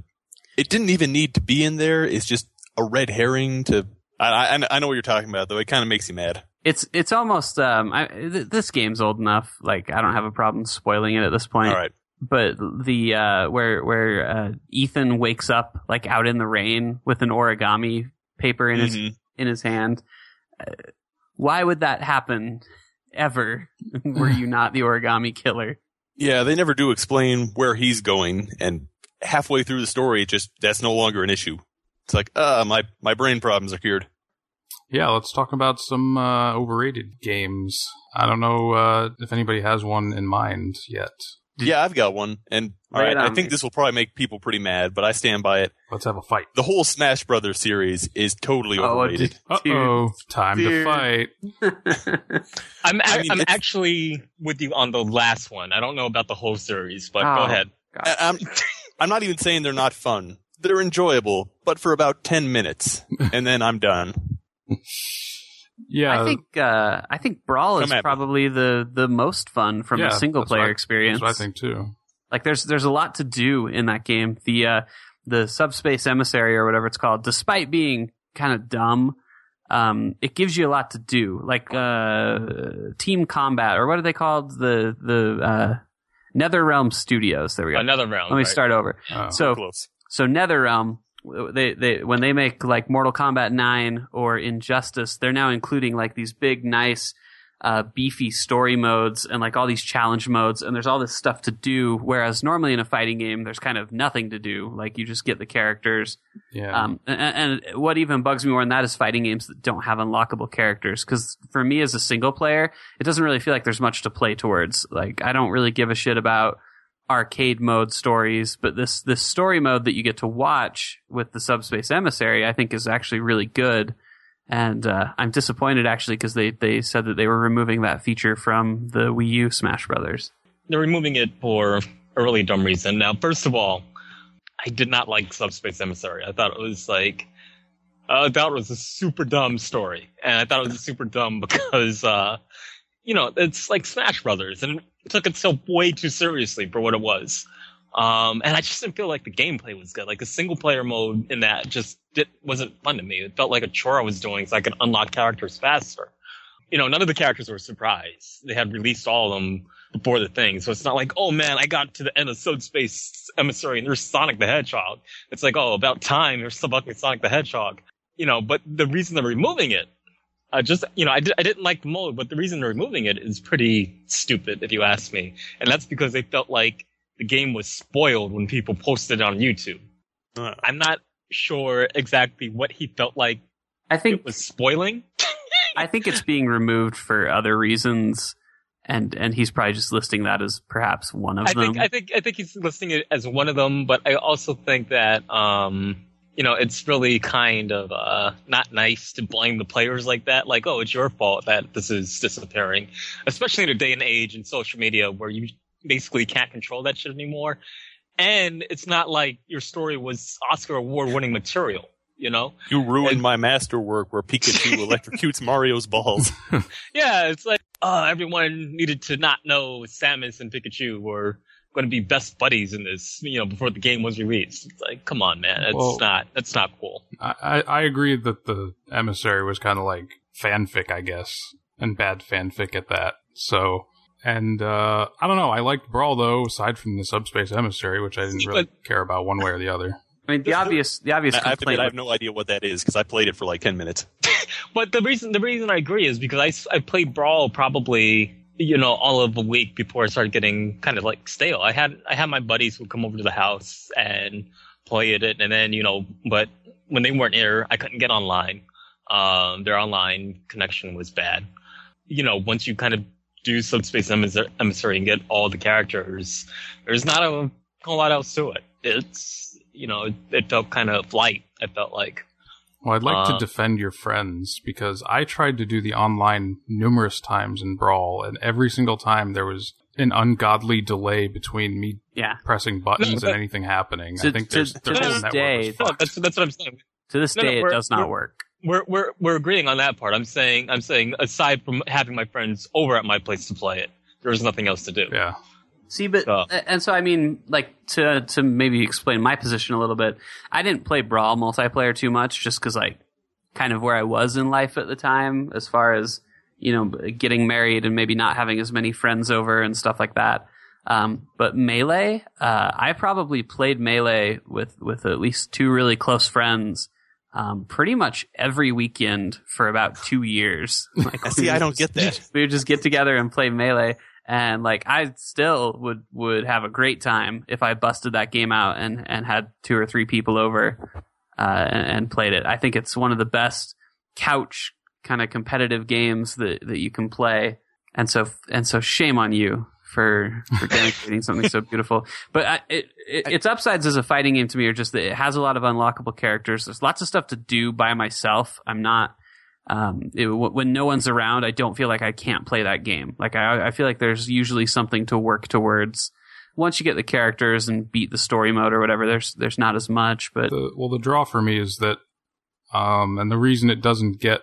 it didn't even need to be in there. It's just a red herring to, I, I, I know what you're talking about, though. It kind of makes you mad. It's it's almost, um, I, th- this game's old enough. Like, I don't have a problem spoiling it at this point. All right. But the uh, where where uh, Ethan wakes up like out in the rain with an origami paper in mm-hmm. his in his hand. Uh, why would that happen ever? Were you not the origami killer? Yeah, they never do explain where he's going, and halfway through the story, just that's no longer an issue. It's like, uh, my my brain problems are cured. Yeah, let's talk about some uh, overrated games. I don't know uh, if anybody has one in mind yet. Yeah, I've got one, and all right, right I think this will probably make people pretty mad, but I stand by it. Let's have a fight. The whole Smash Brothers series is totally oh, overrated. Uh-oh, time Dude. to fight. I'm a- I mean, I'm actually with you on the last one. I don't know about the whole series, but oh, go ahead. I- I'm, I'm not even saying they're not fun. They're enjoyable, but for about ten minutes, and then I'm done. Yeah, I think uh, I think Brawl is probably the, the most fun from yeah, a single player experience. That's what I think too. Like there's there's a lot to do in that game. The uh, the Subspace Emissary or whatever it's called, despite being kind of dumb, um, it gives you a lot to do. Like uh, team combat or what are they called? The the uh, NetherRealm Studios. There we go. Uh, NetherRealm. Let me right. start over. Oh, so close. so NetherRealm. They they when they make like Mortal Kombat nine or Injustice, they're now including like these big, nice, uh, beefy story modes and like all these challenge modes. And there's all this stuff to do. Whereas normally in a fighting game, there's kind of nothing to do. Like you just get the characters. Yeah. Um. And, and what even bugs me more than that is fighting games that don't have unlockable characters. Because for me as a single player, it doesn't really feel like there's much to play towards. Like I don't really give a shit about arcade mode stories, but this this story mode that you get to watch with the Subspace Emissary I think is actually really good, and uh I'm disappointed actually because they they said that they were removing that feature from the Wii U Smash Brothers. They're removing it for a really dumb reason. Now first of all, I did not like Subspace Emissary. I thought it was like I thought it was a super dumb story, and I thought it was super dumb because uh you know, it's like Smash Brothers, and it took itself way too seriously for what it was. Um, and I just didn't feel like the gameplay was good. Like, the single-player mode in that just did, wasn't fun to me. It felt like a chore I was doing so I could unlock characters faster. you know, none of the characters were a surprise. They had released all of them before the thing. So it's not like, oh, man, I got to the end of Subspace Emissary and there's Sonic the Hedgehog. It's like, oh, about time, there's Sonic the Hedgehog. You know, but the reason they're removing it, I just, you know, I, did, I didn't like the mode, but the reason they're removing it is pretty stupid, if you ask me. And that's because they felt like the game was spoiled when people posted it on YouTube. Uh, I'm not sure exactly what he felt like I think, it was spoiling. I think it's being removed for other reasons, and and he's probably just listing that as perhaps one of I them. Think, I think I think he's listing it as one of them, but I also think that... Um, You know, it's really kind of uh, not nice to blame the players like that. Like, oh, it's your fault that this is disappearing. Especially in a day and age in social media where you basically can't control that shit anymore. And it's not like your story was Oscar award-winning material, you know? You ruined and, my masterwork where Pikachu electrocutes Mario's balls. Yeah, it's like, oh, everyone needed to not know Samus and Pikachu were going to be best buddies in this, you know, before the game was released. It's like, come on, man, that's well, not that's not cool. I, I agree that the Emissary was kind of like fanfic, I guess, and bad fanfic at that. So, and uh, I don't know, I liked Brawl though, aside from the Subspace Emissary, which I didn't really care about one way or the other. I mean, the obvious, the obvious. I have, to admit, I have no idea what that is because I played it for like ten minutes. But the reason, the reason I agree is because I I played Brawl probably, you know, all of a week before I started getting kind of like stale. I had I had my buddies who would come over to the house and play it, and then, you know, but when they weren't here, I couldn't get online. Um, their online connection was bad. You know, once you kind of do Subspace Emissary and get all the characters, there's not a whole lot else to it. It's, you know, it, it felt kind of light, I felt like. Well, I'd like uh, to defend your friends, because I tried to do the online numerous times in Brawl, and every single time there was an ungodly delay between me yeah. pressing buttons no, and anything happening. To, I think to, there's, there's to this day, that's, that's what I'm saying. To this no, day, no, it does not we're, work. We're we're we're agreeing on that part. I'm saying I'm saying aside from having my friends over at my place to play it, there was nothing else to do. Yeah. See, but so. and so I mean, like to to maybe explain my position a little bit. I didn't play Brawl multiplayer too much, just because like kind of where I was in life at the time, as far as, you know, getting married and maybe not having as many friends over and stuff like that. Um, but Melee, uh, I probably played Melee with with at least two really close friends, um, pretty much every weekend for about two years. Like, see, I don't just, get that. We would just get together and play Melee. And like I still would, would have a great time if I busted that game out and, and had two or three people over uh, and, and played it. I think it's one of the best couch kind of competitive games that, that you can play. And so and so shame on you for for denigrating something so beautiful. But I, it, it, its upsides as a fighting game to me are just that it has a lot of unlockable characters. There's lots of stuff to do by myself. I'm not. Um, it, when no one's around, I don't feel like I can't play that game. Like I, I feel like there's usually something to work towards. Once you get the characters and beat the story mode or whatever, there's there's not as much. But the, well, the draw for me is that, um, and the reason it doesn't get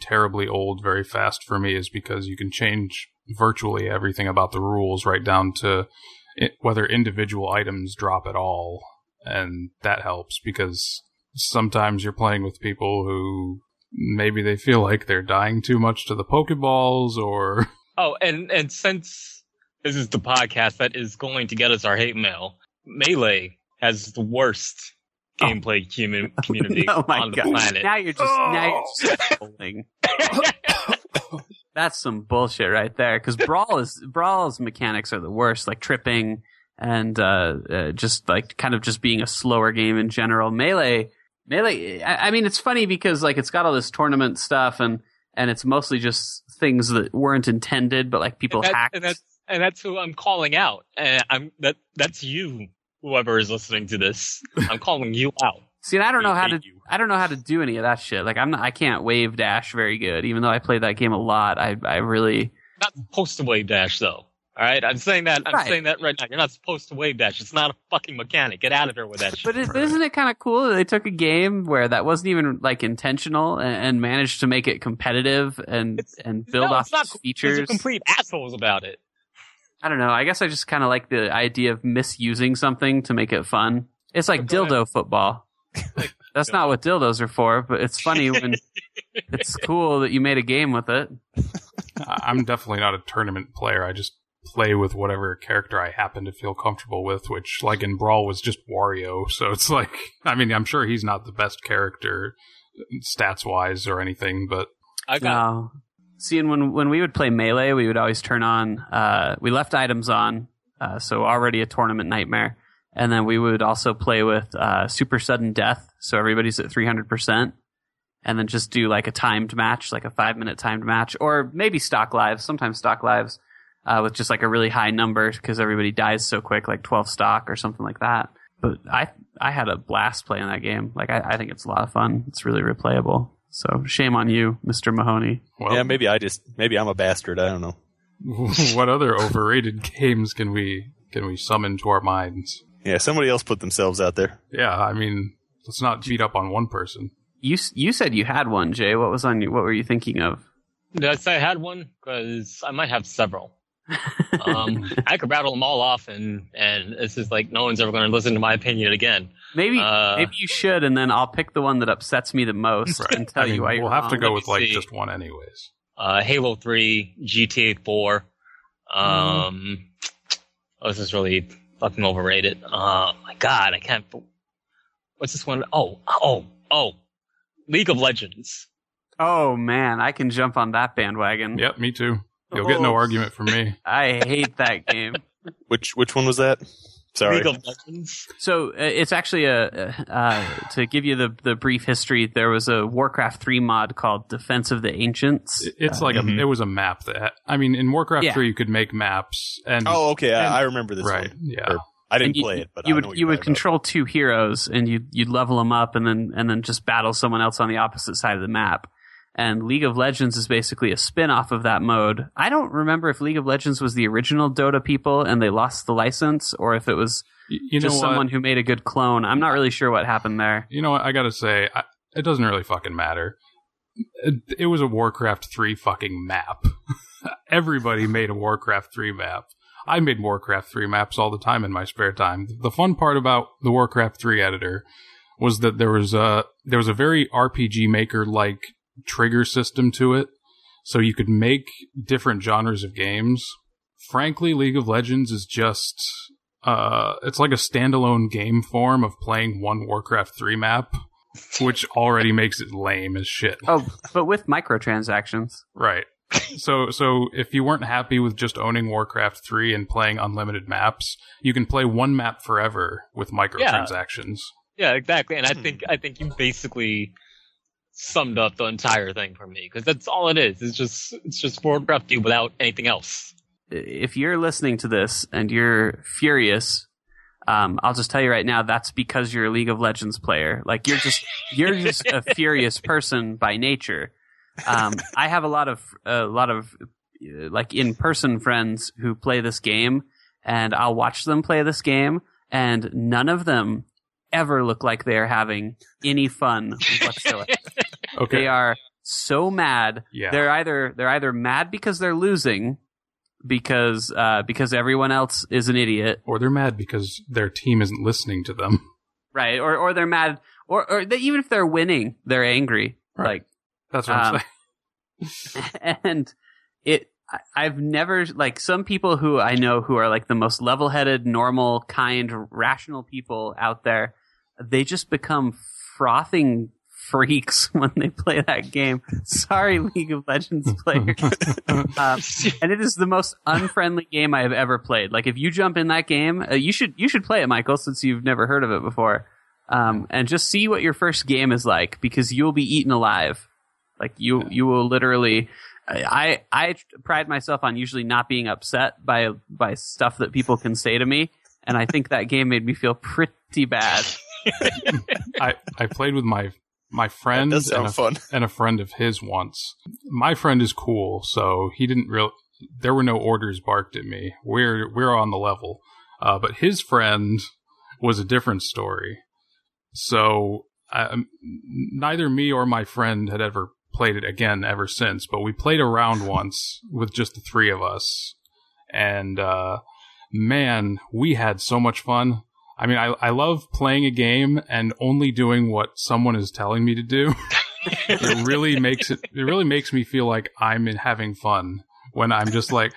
terribly old very fast for me is because you can change virtually everything about the rules, right down to it, whether individual items drop at all, and that helps because sometimes you're playing with people who. Maybe they feel like they're dying too much to the Pokeballs or... Oh, and, and since this is the podcast that is going to get us our hate mail, Melee has the worst oh. gameplay community oh, on the God. planet. Now you're just... Oh. Now you're just trolling. That's some bullshit right there, because Brawl is, Brawl's mechanics are the worst, like tripping and uh, uh, just like kind of just being a slower game in general. Melee... Melee, I mean, it's funny because like it's got all this tournament stuff, and, and it's mostly just things that weren't intended, but like people and that, hacked. And that's, and that's who I'm calling out. And I'm that that's you, whoever is listening to this. I'm calling you out. See, and I don't know how to you. I don't know how to do any of that shit. Like I'm not, I can't wave dash very good, even though I played that game a lot. I I really not supposed to wave dash though. All right, I'm saying that. I'm right. saying that right now. You're not supposed to wave dash. It's not a fucking mechanic. Get out of here with that shit. But it, isn't it kind of cool that they took a game where that wasn't even like intentional and, and managed to make it competitive and it's, and build no, off it's not, its features? They're complete assholes about it. I don't know. I guess I just kind of like the idea of misusing something to make it fun. It's like okay. dildo football. Like, that's dildo. Not what dildos are for, but it's funny when it's cool that you made a game with it. I'm definitely not a tournament player. I just play with whatever character I happen to feel comfortable with, which, like in Brawl, was just Wario. So it's like, I mean, I'm sure he's not the best character stats-wise or anything, but... I got no. See, and when, when we would play Melee, we would always turn on... Uh, we left items on, uh, so already a tournament nightmare. And then we would also play with uh, Super Sudden Death, so everybody's at three hundred percent. And then just do like a timed match, like a five-minute timed match, or maybe stock lives, sometimes stock lives, uh, with just like a really high number because everybody dies so quick, like twelve stock or something like that. But I I had a blast playing that game. Like, I, I think it's a lot of fun. It's really replayable. So shame on you, Mister Mahoney. Well, yeah, maybe I just maybe I'm a bastard. I don't know. What other overrated games can we can we summon to our minds? Yeah, somebody else put themselves out there. Yeah, I mean, let's not beat up on one person. You you said you had one, Jay. What was on you? What were you thinking of? Did I say I had one? Because I might have several. um, I could rattle them all off, and and it's just like no one's ever going to listen to my opinion again. Maybe uh, maybe you should, and then I'll pick the one that upsets me the most right. and tell I mean, you why you're wrong. We'll have to go with like see. just one, anyways. Uh, Halo three, G T A four. Um, mm. oh, this is really fucking overrated. Uh, my God, I can't. What's this one? Oh, oh, oh. League of Legends. Oh, man, I can jump on that bandwagon. Yep, me too. You'll oh. get no argument from me. I hate that game. Which which one was that? Sorry. League of Legends. So uh, it's actually, a uh, to give you the, the brief history, there was a Warcraft three mod called Defense of the Ancients. It's uh, like, mm-hmm. a, it was a map that, I mean, in Warcraft yeah. three you could make maps. And Oh, okay, and, I remember this right, one. Yeah. Or, I didn't you, play it, but you I would know what you would control about. two heroes, and you you'd level them up, and then and then just battle someone else on the opposite side of the map. And League of Legends is basically a spin-off of that mode. I don't remember if League of Legends was the original Dota people and they lost the license, or if it was you, you just someone who made a good clone. I'm not really sure what happened there. You know what? I gotta say, I, it doesn't really fucking matter. It, it was a Warcraft three fucking map. Everybody made a Warcraft three map. I made Warcraft three maps all the time in my spare time. The fun part about the Warcraft three editor was that there was a there was a very R P G maker-like trigger system to it, so you could make different genres of games. Frankly, League of Legends is just... Uh, it's like a standalone game form of playing one Warcraft three map, which already makes it lame as shit. Oh, but with microtransactions. Right. So so if you weren't happy with just owning Warcraft three and playing unlimited maps, you can play one map forever with microtransactions. Yeah, yeah exactly. And I think I think you basically summed up the entire thing for me, because that's all it is. It's just it's just Warcraft two without anything else. If you're listening to this and you're furious, um, I'll just tell you right now, that's because you're a League of Legends player. Like you're just you're just a furious person by nature. um, I have a lot of a lot of uh, like in-person friends who play this game, and I'll watch them play this game, and none of them ever look like they are having any fun whatsoever. Okay. They are so mad. Yeah. They're either they're either mad because they're losing, because uh, because everyone else is an idiot, or they're mad because their team isn't listening to them. Right, or or they're mad, or or they, even if they're winning, they're angry. Right. Like. That's what I'm saying. Um, and it, I've never, like, some people who I know who are, like, the most level-headed, normal, kind, rational people out there, they just become frothing freaks when they play that game. Sorry, League of Legends players. um, and it is the most unfriendly game I have ever played. Like, if you jump in that game, uh, you should you should play it, Michael, since you've never heard of it before. Um, and just see what your first game is like, because you'll be eaten alive. Like, you you will literally... I I pride myself on usually not being upset by by stuff that people can say to me, and I think that game made me feel pretty bad. I, I played with my, my friend and a, fun. and a friend of his once. My friend is cool, so he didn't really... There were no orders barked at me. We're, we're on the level. Uh, but his friend was a different story. So uh, neither me or my friend had ever... played it again ever since, but we played a round once with just the three of us, and uh man, we had so much fun. I mean, I, I love playing a game and only doing what someone is telling me to do. It really makes it. It really makes me feel like I'm in having fun when I'm just like,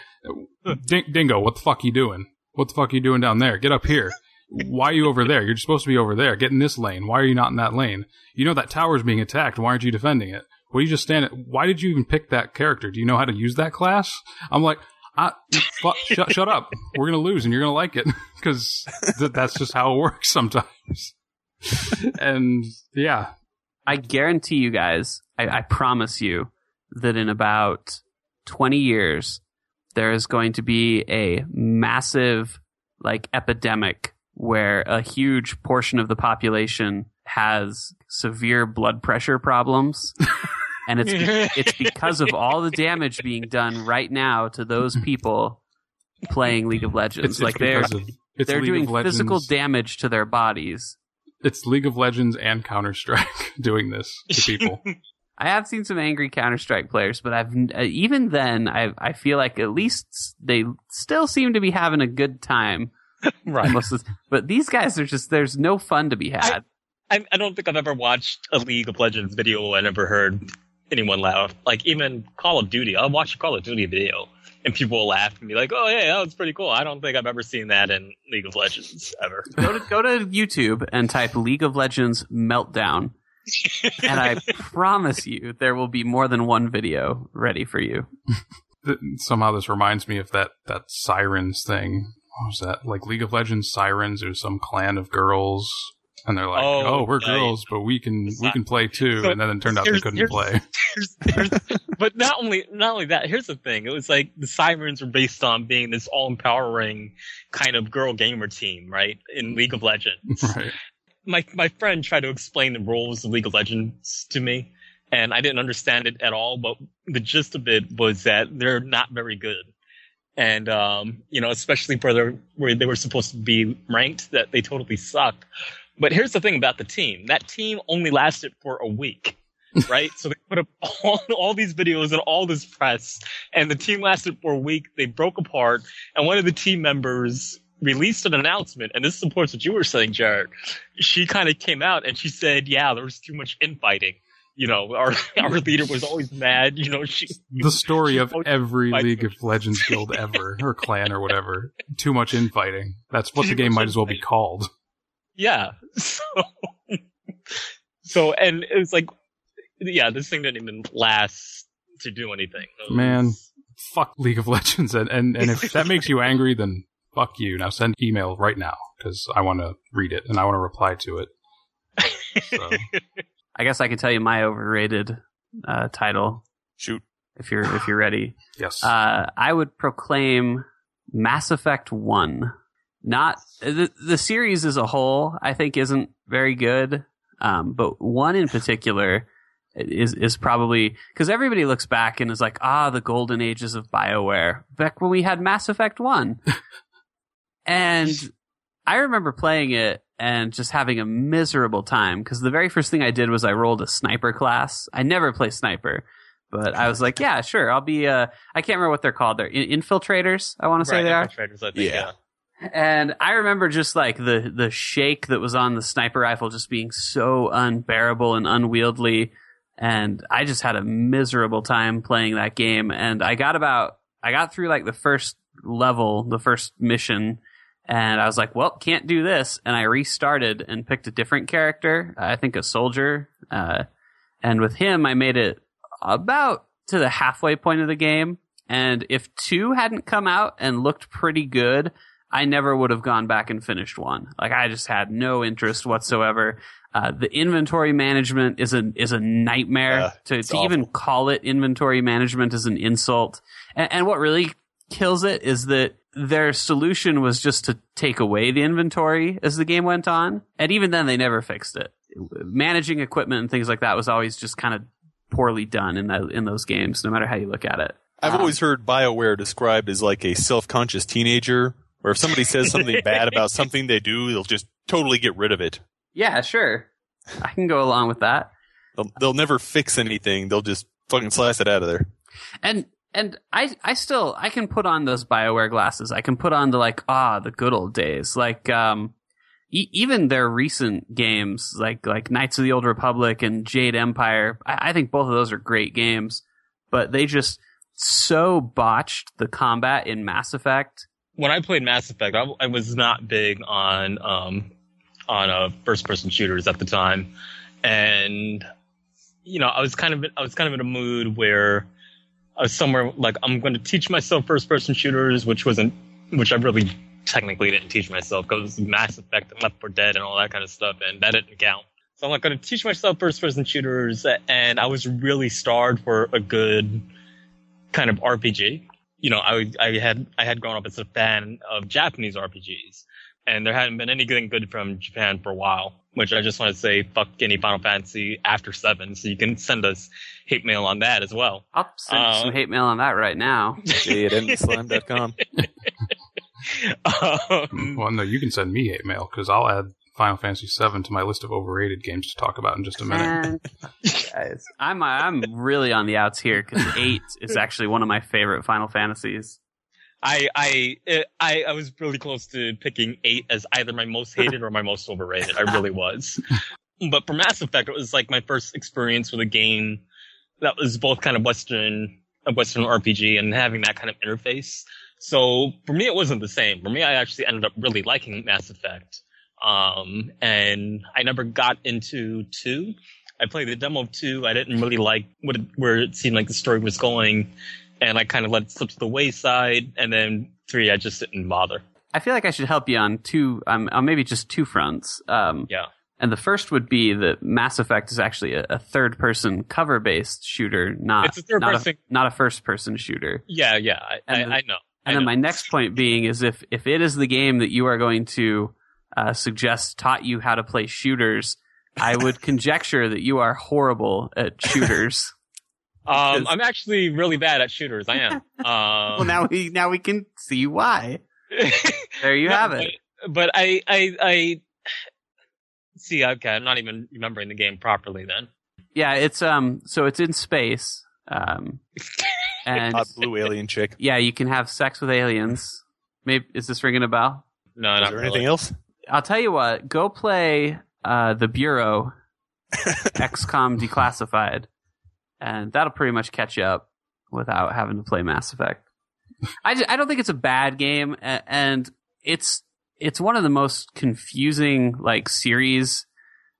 Ding- Dingo, what the fuck you doing? What the fuck are you doing down there? Get up here. Why are you over there? You're supposed to be over there. Get in this lane. Why are you not in that lane? You know that tower's being attacked. Why aren't you defending it? Well, you just stand at, why did you even pick that character? Do you know how to use that class? I'm like, I, fuck, sh- shut up. We're going to lose and you're going to like it because th- that's just how it works sometimes. And yeah. I guarantee you guys, I, I promise you that in about twenty years, there is going to be a massive like epidemic where a huge portion of the population has severe blood pressure problems. And it's it's because of all the damage being done right now to those people playing League of Legends. It's, like it's they're, of, it's they're doing physical damage to their bodies. It's League of Legends and Counter Strike doing this to people. I have seen some angry Counter Strike players, but I've even then I I feel like at least they still seem to be having a good time. Right. But these guys are just there's no fun to be had. I, I don't think I've ever watched a League of Legends video and ever heard anyone laugh. Like even Call of Duty, I'll watch a Call of Duty video and people will laugh and be like, "Oh yeah, that was pretty cool." I don't think I've ever seen that in League of Legends ever. Go to go to YouTube and type League of Legends meltdown. And I promise you, there will be more than one video ready for you. Somehow this reminds me of that, that sirens thing. What was that? Like League of Legends sirens, or some clan of girls, and they're like, "Oh, oh we're yeah, girls, but we can we can play too." So, and then it turned out they couldn't play. Here's, here's, but not only not only that. Here's the thing: it was like the sirens were based on being this all-empowering kind of girl gamer team, right? In League of Legends. Right. My my friend tried to explain the rules of League of Legends to me, and I didn't understand it at all, but the gist of it was that they're not very good. And, um, you know, especially for their, where they were supposed to be ranked, that they totally sucked. But here's the thing about the team. That team only lasted for a week, right? So they put up all, all these videos and all this press, and the team lasted for a week. They broke apart, and one of the team members released an announcement, and this supports what you were saying, Jared. She kind of came out and she said, yeah, there was too much infighting. You know, our our leader was always mad. You know, she the story she of every League of Legends guild ever, or clan, or whatever. Too much infighting. That's what too the game might as well be called. Yeah. So, so and it was like, yeah, this thing didn't even last to do anything. Was, Man, fuck League of Legends, and and, and if that makes you angry, then fuck you. Now send email right now because I want to read it and I want to reply to it. So. I guess I can tell you my overrated uh, title. Shoot, if you're if you're ready. Yes. Uh, I would proclaim Mass Effect one. Not the the series as a whole, I think, isn't very good, um, but one in particular is is probably because everybody looks back and is like, ah, the golden ages of BioWare, back when we had Mass Effect one. And I remember playing it and just having a miserable time because the very first thing I did was I rolled a sniper class. I never play sniper, but I was like, yeah, sure, I'll be. Uh, I can't remember what they're called. They're in- infiltrators. I want to say they are. Infiltrators, I think. Yeah. yeah. And I remember just like the the shake that was on the sniper rifle just being so unbearable and unwieldy, and I just had a miserable time playing that game. And I got about I got through like the first level, the first mission. And I was like, well, can't do this. And I restarted and picked a different character, I think a soldier. Uh, and with him, I made it about to the halfway point of the game. And if two hadn't come out and looked pretty good, I never would have gone back and finished one. Like, I just had no interest whatsoever. Uh, the inventory management is a, is a nightmare. Yeah, to to even call it inventory management is an insult. And, and what really kills it is that their solution was just to take away the inventory as the game went on. And even then, they never fixed it. Managing equipment and things like that was always just kind of poorly done in that, in those games, no matter how you look at it. I've um, always heard BioWare described as like a self-conscious teenager, where if somebody says something bad about something they do, they'll just totally get rid of it. Yeah, sure. I can go along with that. They'll, they'll never fix anything. They'll just fucking slice it out of there. And... And I, I still, I can put on those BioWare glasses. I can put on the like, ah, the good old days. Like, um, e- even their recent games, like like Knights of the Old Republic and Jade Empire, I, I think both of those are great games, but they just so botched the combat in Mass Effect. When I played Mass Effect, I, I was not big on um, on uh, first person shooters at the time, and you know I was kind of I was kind of in a mood where I was somewhere like I'm going to teach myself first person shooters, which wasn't which I really technically didn't teach myself because Mass Effect and Left four Dead and all that kind of stuff, and that didn't count. So I'm like going to teach myself first person shooters, and I was really starved for a good kind of R P G. You know, I I had I had grown up as a fan of Japanese R P Gs, and there hadn't been anything good from Japan for a while. Which I just want to say, fuck any Final Fantasy after seven. So you can send us hate mail on that as well. I'll send uh, some hate mail on that right now. See at Endless Slime dot com. um, well, no, you can send me hate mail because I'll add Final Fantasy seven to my list of overrated games to talk about in just a minute. Guys, I'm I'm really on the outs here because eight is actually one of my favorite Final Fantasies. I I it, I I was really close to picking eight as either my most hated or my most overrated. I really was. But for Mass Effect, it was like my first experience with a game that was both kind of Western, a Western R P G, and having that kind of interface. So for me, it wasn't the same. For me, I actually ended up really liking Mass Effect. Um, and I never got into two. I played the demo of two. I didn't really like what it, where it seemed like the story was going, and I kind of let it slip to the wayside. And then three, I just didn't bother. I feel like I should help you on two, um, on maybe just two fronts. Um, yeah. And the first would be that Mass Effect is actually a, a third-person cover-based shooter, not it's a third not, person. A, not a first-person shooter. Yeah, yeah, I, I, the, I know. And I know. Then my next point being is if if it is the game that you are going to Uh, suggest taught you how to play shooters, I would conjecture that you are horrible at shooters. um, I'm actually really bad at shooters. I am. Um, well, now we now we can see why. There you no, have it. But, but I, I I see. Okay, I'm not even remembering the game properly then. Yeah, it's um. So it's in space. Um, and hot blue alien chick. Yeah, you can have sex with aliens. Maybe is this ringing a bell? No, not really. Is there anything else? I'll tell you what, go play uh, The Bureau, X COM Declassified, and that'll pretty much catch you up without having to play Mass Effect. I, just, I don't think it's a bad game, and it's it's one of the most confusing like series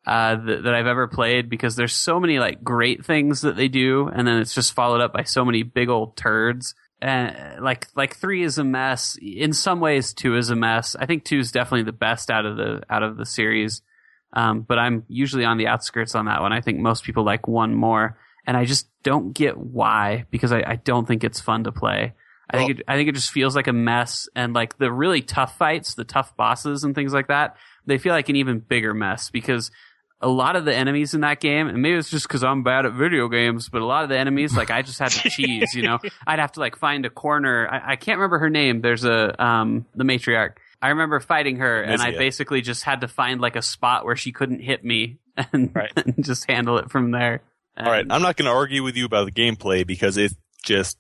uh, that, that I've ever played because there's so many like great things that they do, and then it's just followed up by so many big old turds. Uh, like like three is a mess. In some ways, two is a mess. I think two is definitely the best out of the out of the series. Um, but I'm usually on the outskirts on that one. I think most people like one more, and I just don't get why because I, I don't think it's fun to play. I well, think it, I think it just feels like a mess, and like the really tough fights, the tough bosses, and things like that, they feel like an even bigger mess because a lot of the enemies in that game, and maybe it's just because I'm bad at video games, but a lot of the enemies, like I just had to cheese, you know, I'd have to like find a corner. I, I can't remember her name. There's a, um, the matriarch. I remember fighting her and I basically just had to find like a spot where she couldn't hit me and, right. and just handle it from there. And all right. I'm not going to argue with you about the gameplay because it's just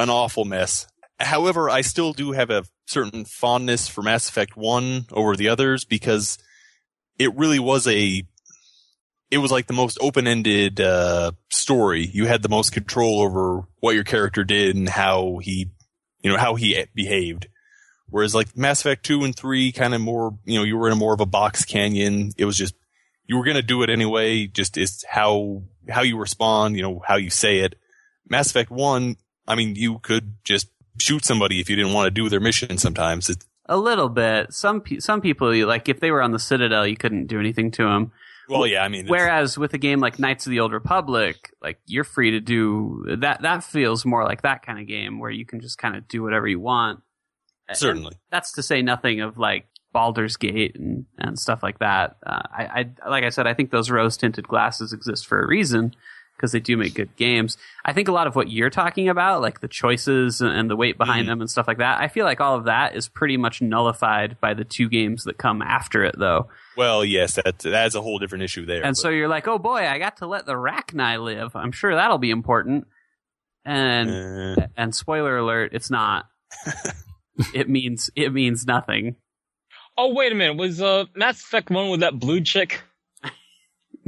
an awful mess. However, I still do have a certain fondness for Mass Effect one over the others because it really was a It was like the most open-ended uh, story. You had the most control over what your character did and how he, you know, how he behaved. Whereas like Mass Effect two and three, kind of more, you know, you were in a more of a box canyon. It was just you were going to do it anyway. Just is how how you respond, you know, how you say it. Mass Effect one, I mean, you could just shoot somebody if you didn't want to do their mission. Sometimes it's a little bit. Some pe- some people like if they were on the Citadel, you couldn't do anything to them. Well, yeah, I mean... Whereas with a game like Knights of the Old Republic, like, you're free to do... That That feels more like that kind of game where you can just kind of do whatever you want. Certainly. And that's to say nothing of, like, Baldur's Gate and, and stuff like that. Uh, I, I Like I said, I think those rose-tinted glasses exist for a reason because they do make good games. I think a lot of what you're talking about, like the choices and the weight behind mm-hmm. them and stuff like that, I feel like all of that is pretty much nullified by the two games that come after it, though. Well, yes, that, that's a whole different issue there. And but. So you're like, oh boy, I got to let the Rachni live. I'm sure that'll be important. And uh. and spoiler alert, it's not. It means it means nothing. Oh, wait a minute. Was uh, Mass Effect one with that blue chick?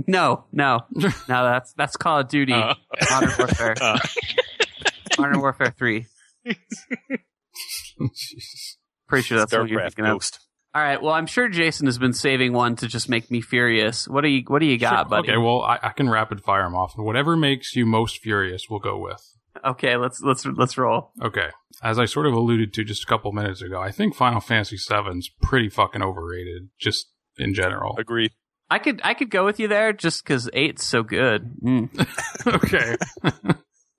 No, no. No, that's that's Call of Duty. Uh, Modern Warfare. Uh. Modern Warfare three. Pretty sure that's Starcraft what you're thinking Ghost. Of. All right, well, I'm sure Jason has been saving one to just make me furious. What do you What do you got, sure. buddy? Okay, well, I, I can rapid fire them off. Whatever makes you most furious, we'll go with. Okay, let's let's let's roll. Okay, as I sort of alluded to just a couple minutes ago, I think Final Fantasy seven's pretty fucking overrated, just in general. Agreed. I could I could go with you there, just because eight's so good. Mm. okay.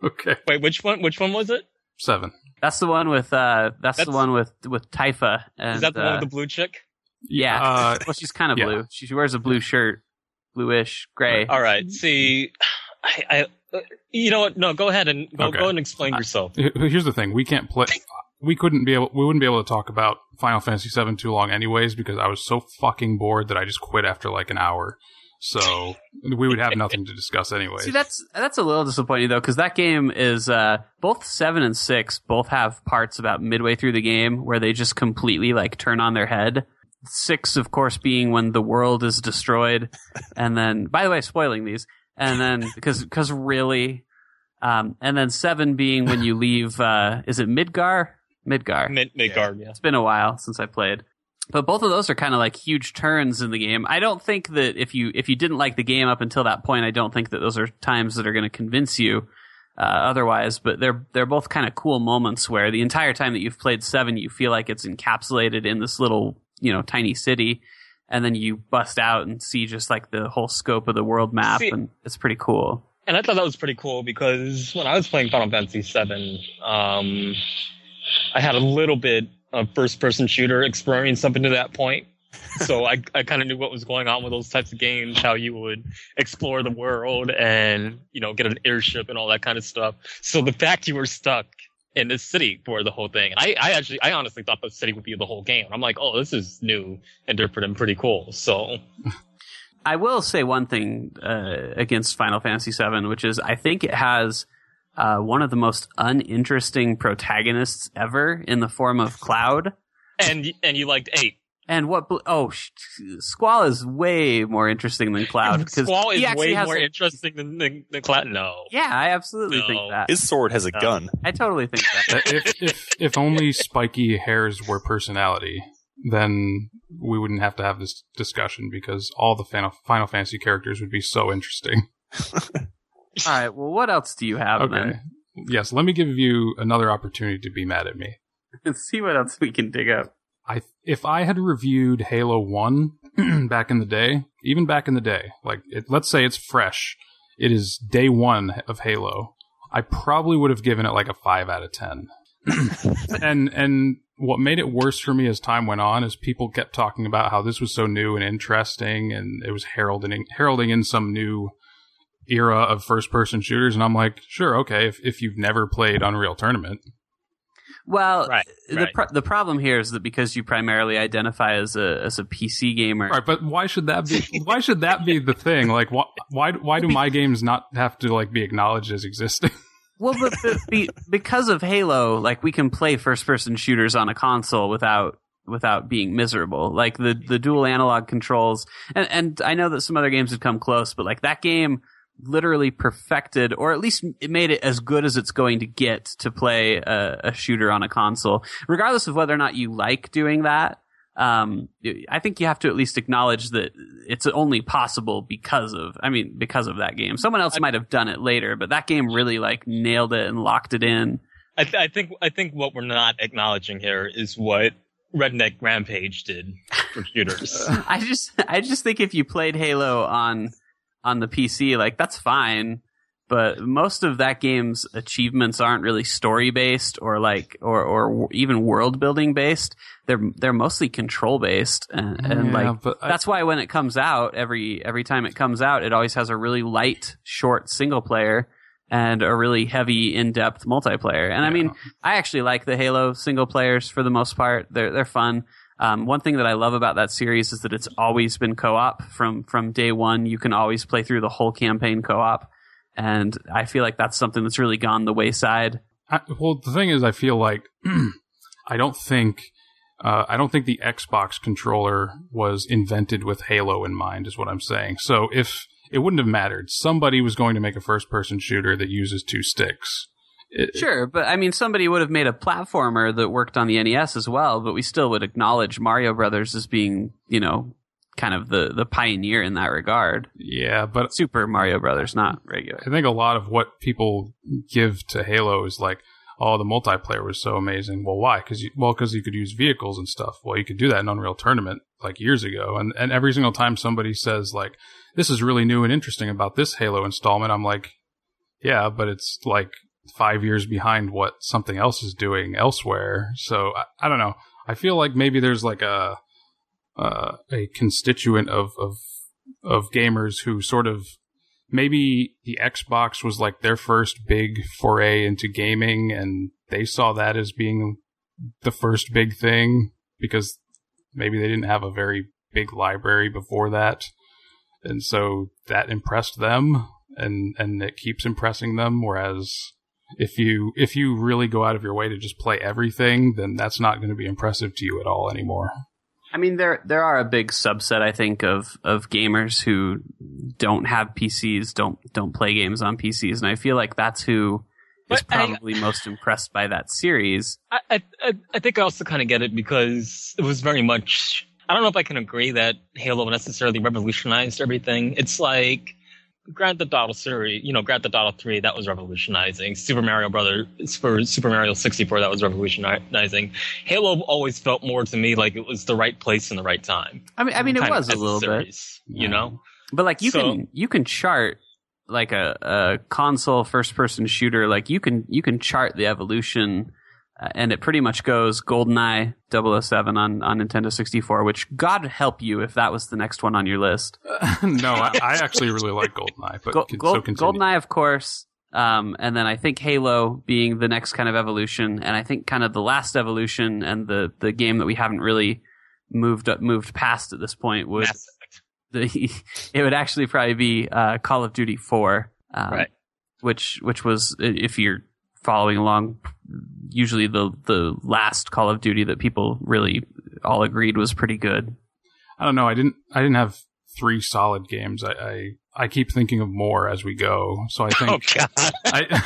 okay. Wait, which one? Which one was it? Seven. That's the one with uh, that's, that's the one with with Typha. And, is that the uh, one with the blue chick? Yeah. Uh, well, she's kind of yeah. blue. She wears a blue shirt, bluish gray. All right. See, I, I you know what? No, go ahead and go, okay. go ahead and explain uh, yourself. Here's the thing: we can't play. We couldn't be able. We wouldn't be able to talk about Final Fantasy seven too long, anyways, because I was so fucking bored that I just quit after like an hour. So we would have nothing to discuss anyway. See, that's that's a little disappointing though, because that game is uh, both seven and six both have parts about midway through the game where they just completely like turn on their head. Six, of course, being when the world is destroyed, and then by the way, spoiling these, and then because because really, um, and then seven being when you leave. Uh, is it Midgar? Midgar. Mid- Midgar. Yeah. Yeah. It's been a while since I played. But both of those are kind of like huge turns in the game. I don't think that if you if you didn't like the game up until that point, I don't think that those are times that are going to convince you uh, otherwise. But they're they're both kind of cool moments where the entire time that you've played seven, you feel like it's encapsulated in this little you know tiny city, and then you bust out and see just like the whole scope of the world map, see, and it's pretty cool. And I thought that was pretty cool because when I was playing Final Fantasy seven, um, I had a little bit. A first-person shooter experience up into that point, so I I kind of knew what was going on with those types of games, how you would explore the world and you know get an airship and all that kind of stuff. So the fact you were stuck in this city for the whole thing, I I actually I honestly thought the city would be the whole game. I'm like, oh, this is new and different and pretty cool. So I will say one thing uh, against Final Fantasy seven, which is I think it has. Uh, one of the most uninteresting protagonists ever in the form of Cloud. And and you liked eight. And what... Ble- oh, sh- Squall is way more interesting than Cloud. Squall is way more a- interesting than, than, than Cloud? No. Yeah, I absolutely no. think that. His sword has a no. gun. I totally think that. if, if, if only spiky hairs were personality, then we wouldn't have to have this discussion because all the Final, Final Fantasy characters would be so interesting. All right, well, what else do you have, okay. then? Yes, let me give you another opportunity to be mad at me. Let's see what else we can dig up. I, if I had reviewed Halo one back in the day, even back in the day, like it, let's say it's fresh, it is day one of Halo, I probably would have given it like a five out of ten. and and what made it worse for me as time went on is people kept talking about how this was so new and interesting, and it was heralding, heralding in some new... era of first-person shooters, and I'm like, sure, okay, if if you've never played Unreal Tournament. Well, right, the right. Pro- the problem here is that because you primarily identify as a as a P C gamer. Right, but why should that be why should that be the thing? Like wh- why why do my games not have to like be acknowledged as existing? Well, but the, the, because of Halo, like we can play first-person shooters on a console without without being miserable. Like the the dual analog controls. And and I know that some other games have come close, but like that game literally perfected, or at least it made it as good as it's going to get to play a, a shooter on a console, regardless of whether or not you like doing that. Um, I think you have to at least acknowledge that it's only possible because of, I mean, because of that game. Someone else I, might have done it later, but that game really like nailed it and locked it in. I, th- I think I think what we're not acknowledging here is what Redneck Rampage did for shooters. I just I just think if you played Halo on on the P C, like that's fine, but most of that game's achievements aren't really story based or like or or even world building based. They're they're mostly control based, and, and yeah, like that's I, why when it comes out every every time it comes out, it always has a really light, short single player and a really heavy, in depth multiplayer. And yeah. I mean, I actually like the Halo single players for the most part. They're they're fun. Um, one thing that I love about that series is that it's always been co-op from, from day one. You can always play through the whole campaign co-op, and I feel like that's something that's really gone the wayside. I, well, the thing is, I feel like I don't think Uh, I don't think the Xbox controller was invented with Halo in mind, is what I'm saying. So if it wouldn't have mattered, somebody was going to make a first-person shooter that uses two sticks. It, sure, but I mean, somebody would have made a platformer that worked on the N E S as well, but we still would acknowledge Mario Brothers as being, you know, kind of the, the pioneer in that regard. Yeah, but Super Mario Brothers, not regular. I think a lot of what people give to Halo is like, oh, the multiplayer was so amazing. Well, why? Because you, well, because you could use vehicles and stuff. Well, you could do that in Unreal Tournament like years ago. And, and every single time somebody says like, this is really new and interesting about this Halo installment, I'm like, yeah, but it's like five years behind what something else is doing elsewhere. So I, I don't know. I feel like maybe there's like a uh, a constituent of, of of gamers who sort of maybe the Xbox was like their first big foray into gaming, and they saw that as being the first big thing because maybe they didn't have a very big library before that, and so that impressed them, and and it keeps impressing them. Whereas If you if you really go out of your way to just play everything, then that's not going to be impressive to you at all anymore. I mean, there there are a big subset, I think, of of gamers who don't have P Cs, don't don't play games on P Cs, and I feel like that's who is but probably I, most impressed by that series. I, I I think I also kind of get it because it was very much. I don't know if I can agree that Halo necessarily revolutionized everything. It's like Grand Theft Auto series, you know, Grand Theft Auto three, that was revolutionizing. Super Mario Brothers for Super Mario sixty-four, that was revolutionizing. Halo always felt more to me like it was the right place and the right time. I mean, I mean, it was a little series, bit, you know. But like, you so, can you can chart like a, a console first-person shooter. Like you can you can chart the evolution, uh, and it pretty much goes GoldenEye double oh seven on, on Nintendo sixty-four, which God help you if that was the next one on your list. Uh, no, I, I actually really like GoldenEye, but Gold, Gold, so continue. GoldenEye, of course, um, and then I think Halo being the next kind of evolution, and I think kind of the last evolution and the, the game that we haven't really moved up, moved past at this point would the, it would actually probably be uh, Call of Duty four, um, right. which which was, if you're following along, usually the the last Call of Duty that people really all agreed was pretty good. I don't know. I didn't. I didn't have three solid games. I I, I keep thinking of more as we go. So I think. Oh God! I,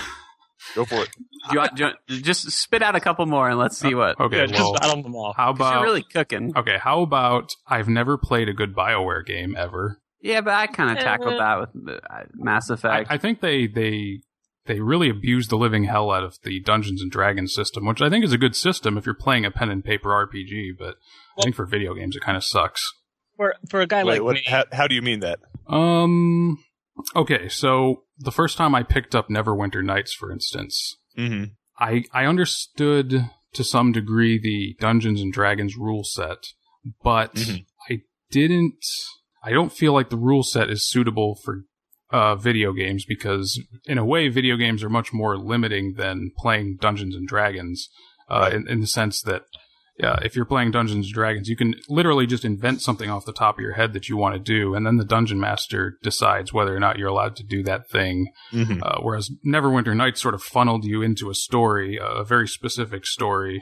go for it. Do you want, do you, just spit out a couple more and let's see what. Okay, yeah, well, just battle them all. How about you're really cooking? Okay, how about I've never played a good BioWare game ever. Yeah, but I kind of tackled that with Mass Effect. I, I think they they. They really abused the living hell out of the Dungeons and Dragons system, which I think is a good system if you're playing a pen and paper R P G, but I think for video games it kind of sucks. For for a guy Wait, like what, me. How, how do you mean that? Um, okay, so the first time I picked up Neverwinter Nights, for instance, mm-hmm. I, I understood to some degree the Dungeons and Dragons rule set, but mm-hmm. I didn't... I don't feel like the rule set is suitable for Uh, video games, because in a way video games are much more limiting than playing Dungeons and Dragons, uh, in, in the sense that uh, if you're playing Dungeons and Dragons you can literally just invent something off the top of your head that you want to do, and then the Dungeon Master decides whether or not you're allowed to do that thing. Mm-hmm. uh, whereas Neverwinter Nights sort of funneled you into a story, a very specific story,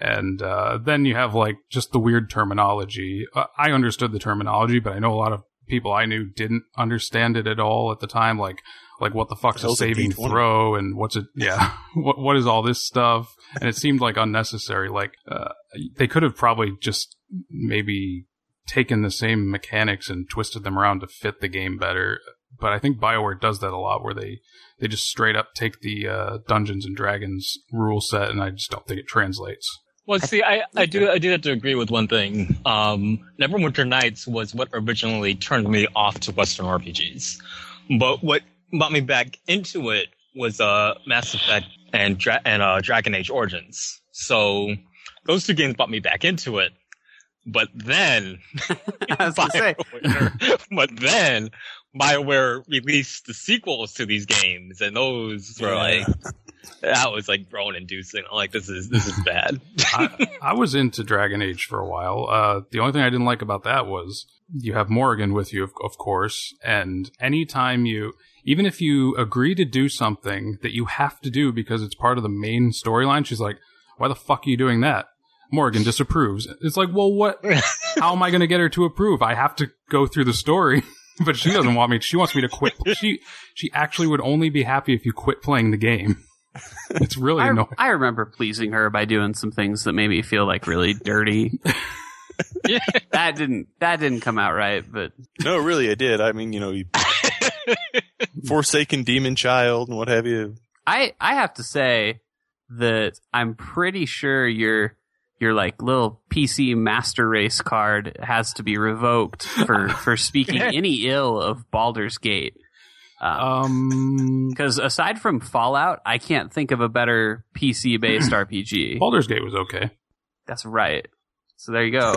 and uh, then you have like just the weird terminology. uh, I understood the terminology, but I know a lot of people I knew didn't understand it at all at the time, like like what the fuck's a saving throw and what's it yeah what what is all this stuff, and it seemed like unnecessary. Like uh, they could have probably just maybe taken the same mechanics and twisted them around to fit the game better, but I think BioWare does that a lot, where they they just straight up take the uh, Dungeons and Dragons rule set, and I just don't think it translates. Well, see, I, I do I do have to agree with one thing. Um, Neverwinter Nights was what originally turned me off to Western R P Gs, but what brought me back into it was uh, Mass Effect and Dra- and uh, Dragon Age Origins. So those two games brought me back into it. But then, BioWare, but then BioWare released the sequels to these games, and those were yeah. like. That was like groan inducing. I'm like, this is this is bad. I, I was into Dragon Age for a while. Uh, the only thing I didn't like about that was you have Morrigan with you, of, of course, and anytime you, even if you agree to do something that you have to do because it's part of the main storyline, she's like, why the fuck are you doing that? Morgan disapproves. It's like, well, what? How am I going to get her to approve? I have to go through the story, but she doesn't want me. She wants me to quit. She she actually would only be happy if you quit playing the game. It's really I, annoying. I remember pleasing her by doing some things that made me feel like really dirty. that didn't that didn't come out right, but no, really, it did. I mean, you know, you forsaken demon child and what have you. I I have to say that I'm pretty sure you're. Your like little P C master race card has to be revoked for, for speaking any ill of Baldur's Gate. Um, because um, aside from Fallout, I can't think of a better P C based R P G. Baldur's Gate was okay. That's right. So there you go.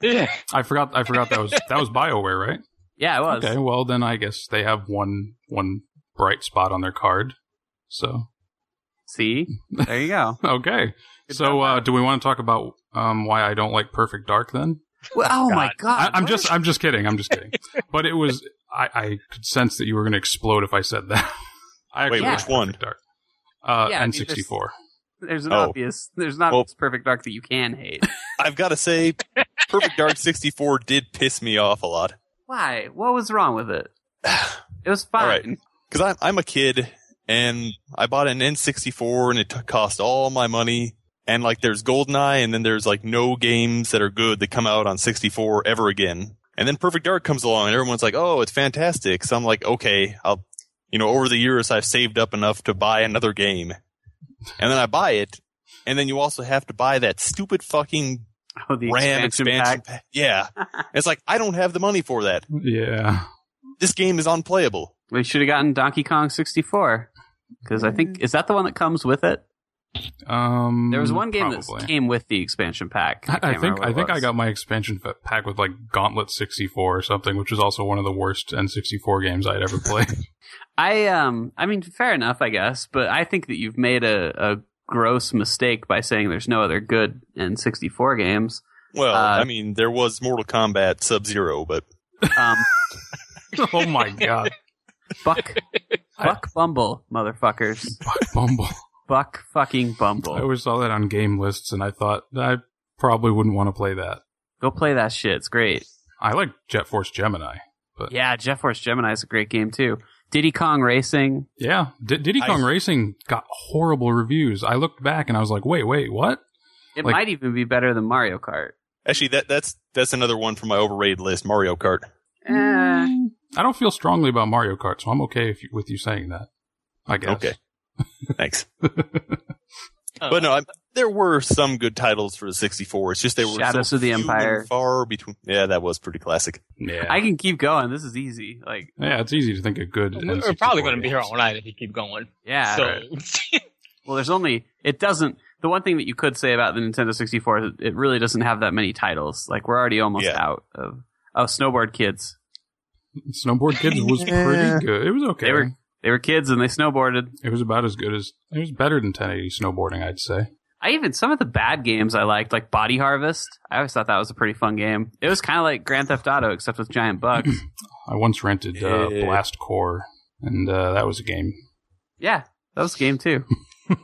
yeah. I forgot. I forgot that was that was BioWare, right? Yeah, it was. Okay. Well, then I guess they have one one bright spot on their card. So. See? There you go. okay. Good so, uh, do we want to talk about um, why I don't like Perfect Dark then? Well, oh God. my God! I, I'm just, I'm just kidding. I'm just kidding. But it was, I, I could sense that you were going to explode if I said that. I Wait, yeah. Which one? Dark. Uh, yeah, N sixty-four. There's an oh. obvious, there's not well, Perfect Dark that you can hate. I've got to say, Perfect Dark sixty-four did piss me off a lot. Why? What was wrong with it? It was fine. All right, because I'm, I'm a kid. And I bought an N sixty-four, and it t- cost all my money. And, like, there's GoldenEye, and then there's, like, no games that are good that come out on sixty-four ever again. And then Perfect Dark comes along, and everyone's like, oh, it's fantastic. So I'm like, okay, I'll, you know, over the years, I've saved up enough to buy another game. And then I buy it, and then you also have to buy that stupid fucking oh, the RAM expansion, expansion pack. pack. Yeah. It's like, I don't have the money for that. Yeah. This game is unplayable. We should have gotten Donkey Kong sixty-four. Because I think, is that the one that comes with it? Um, there was one game that came with the expansion pack. I, I think I think I got my expansion pack with like Gauntlet sixty-four or something, which was also one of the worst N sixty-four games I'd ever played. I um, I mean, fair enough, I guess. But I think that you've made a, a gross mistake by saying there's no other good N sixty-four games. Well, uh, I mean, there was Mortal Kombat Sub-Zero, but... Um, oh my God. Buck... Buck Bumble, motherfuckers. Buck Bumble. Buck fucking Bumble. I always saw that on game lists, and I thought I probably wouldn't want to play that. Go play that shit. It's great. I like Jet Force Gemini. But yeah, Jet Force Gemini is a great game, too. Diddy Kong Racing. Yeah. D- Diddy Kong I... Racing got horrible reviews. I looked back, and I was like, wait, wait, what? It like, might even be better than Mario Kart. Actually, that that's that's another one from my overrated list, Mario Kart. Uh... I don't feel strongly about Mario Kart, so I'm okay if you, with you saying that, I guess. Okay. Thanks. But no, I, there were some good titles for the sixty-four. It's just they were Shadows so of the Empire. Far between. Yeah, that was pretty classic. Yeah. I can keep going. This is easy. Like, yeah, it's easy to think of good. We're probably going to be here all night if you keep going. Yeah. So. Right. Well, there's only... It doesn't... The one thing that you could say about the Nintendo sixty-four is it really doesn't have that many titles. Like, we're already almost yeah. out of... Oh, Snowboard Kids. Snowboard Kids was yeah. pretty good. It was okay. They were they were kids and they snowboarded. It was about as good as it was better than ten eighty snowboarding, I'd say. I even some of the bad games I liked, like Body Harvest. I always thought that was a pretty fun game. It was kind of like Grand Theft Auto except with giant bugs. I once rented uh, Blast Corps, and uh, that was a game. Yeah, that was a game too. All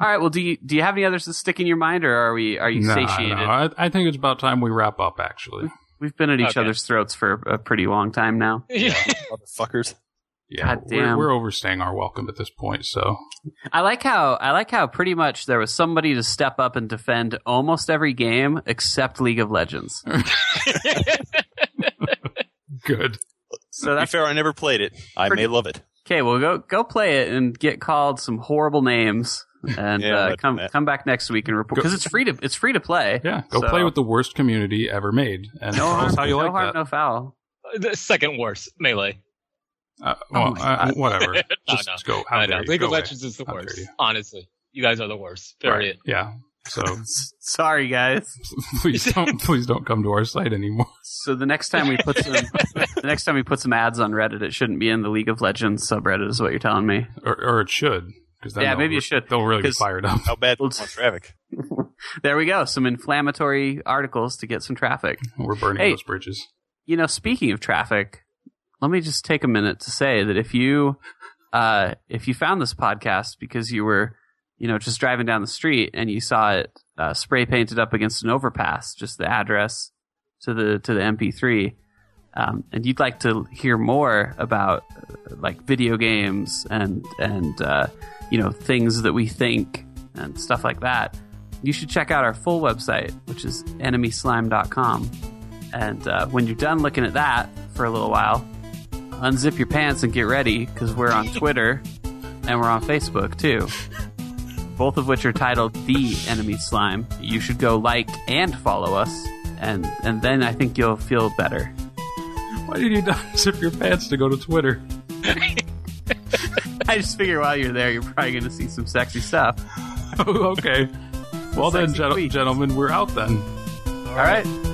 right. Well, do you do you have any others that stick in your mind, or are we are you nah, satiated? No, I, I think it's about time we wrap up. Actually. We've been at each okay. other's throats for a pretty long time now. Yeah, motherfuckers. Yeah, we're, we're overstaying our welcome at this point. So I like how I like how pretty much there was somebody to step up and defend almost every game except League of Legends. Good. So that's, to be fair, I never played it. I pretty, may love it. Okay, well go go play it and get called some horrible names. And yeah, uh, come come back next week and report because it's free to it's free to play. Yeah, go so. play with the worst community ever made, and no harm, how you no like harm, that. no foul. The second worst, Melee. Uh, well, oh uh, whatever. no, just, no. just go. How I know. League of Legends is the how worst. You. Honestly, you guys are the worst. Period. Right. Yeah. So sorry, guys. Please don't please don't come to our site anymore. So the next time we put some the next time we put some ads on Reddit, it shouldn't be in the League of Legends subreddit, is what you're telling me, or, or it should. Yeah, maybe you should. They'll really be fired up. How bad was traffic? There we go. Some inflammatory articles to get some traffic. We're burning hey, those bridges. You know, speaking of traffic, let me just take a minute to say that if you, uh, if you found this podcast because you were you know, just driving down the street, and you saw it uh, spray painted up against an overpass, just the address to the to the M P three. Um, and you'd like to hear more about uh, like video games and and uh, you know, things that we think and stuff like that, you should check out our full website, which is enemy slime dot com. And uh, when you're done looking at that for a little while, unzip your pants and get ready, because we're on Twitter and we're on Facebook too, both of which are titled The Enemy Slime. You should go like and follow us, and and then I think you'll feel better. Why do you need to unzip your pants to go to Twitter? I just figure while you're there, you're probably going to see some sexy stuff. Oh, okay. Well then, gen- gentlemen, we're out then. All, All right. right.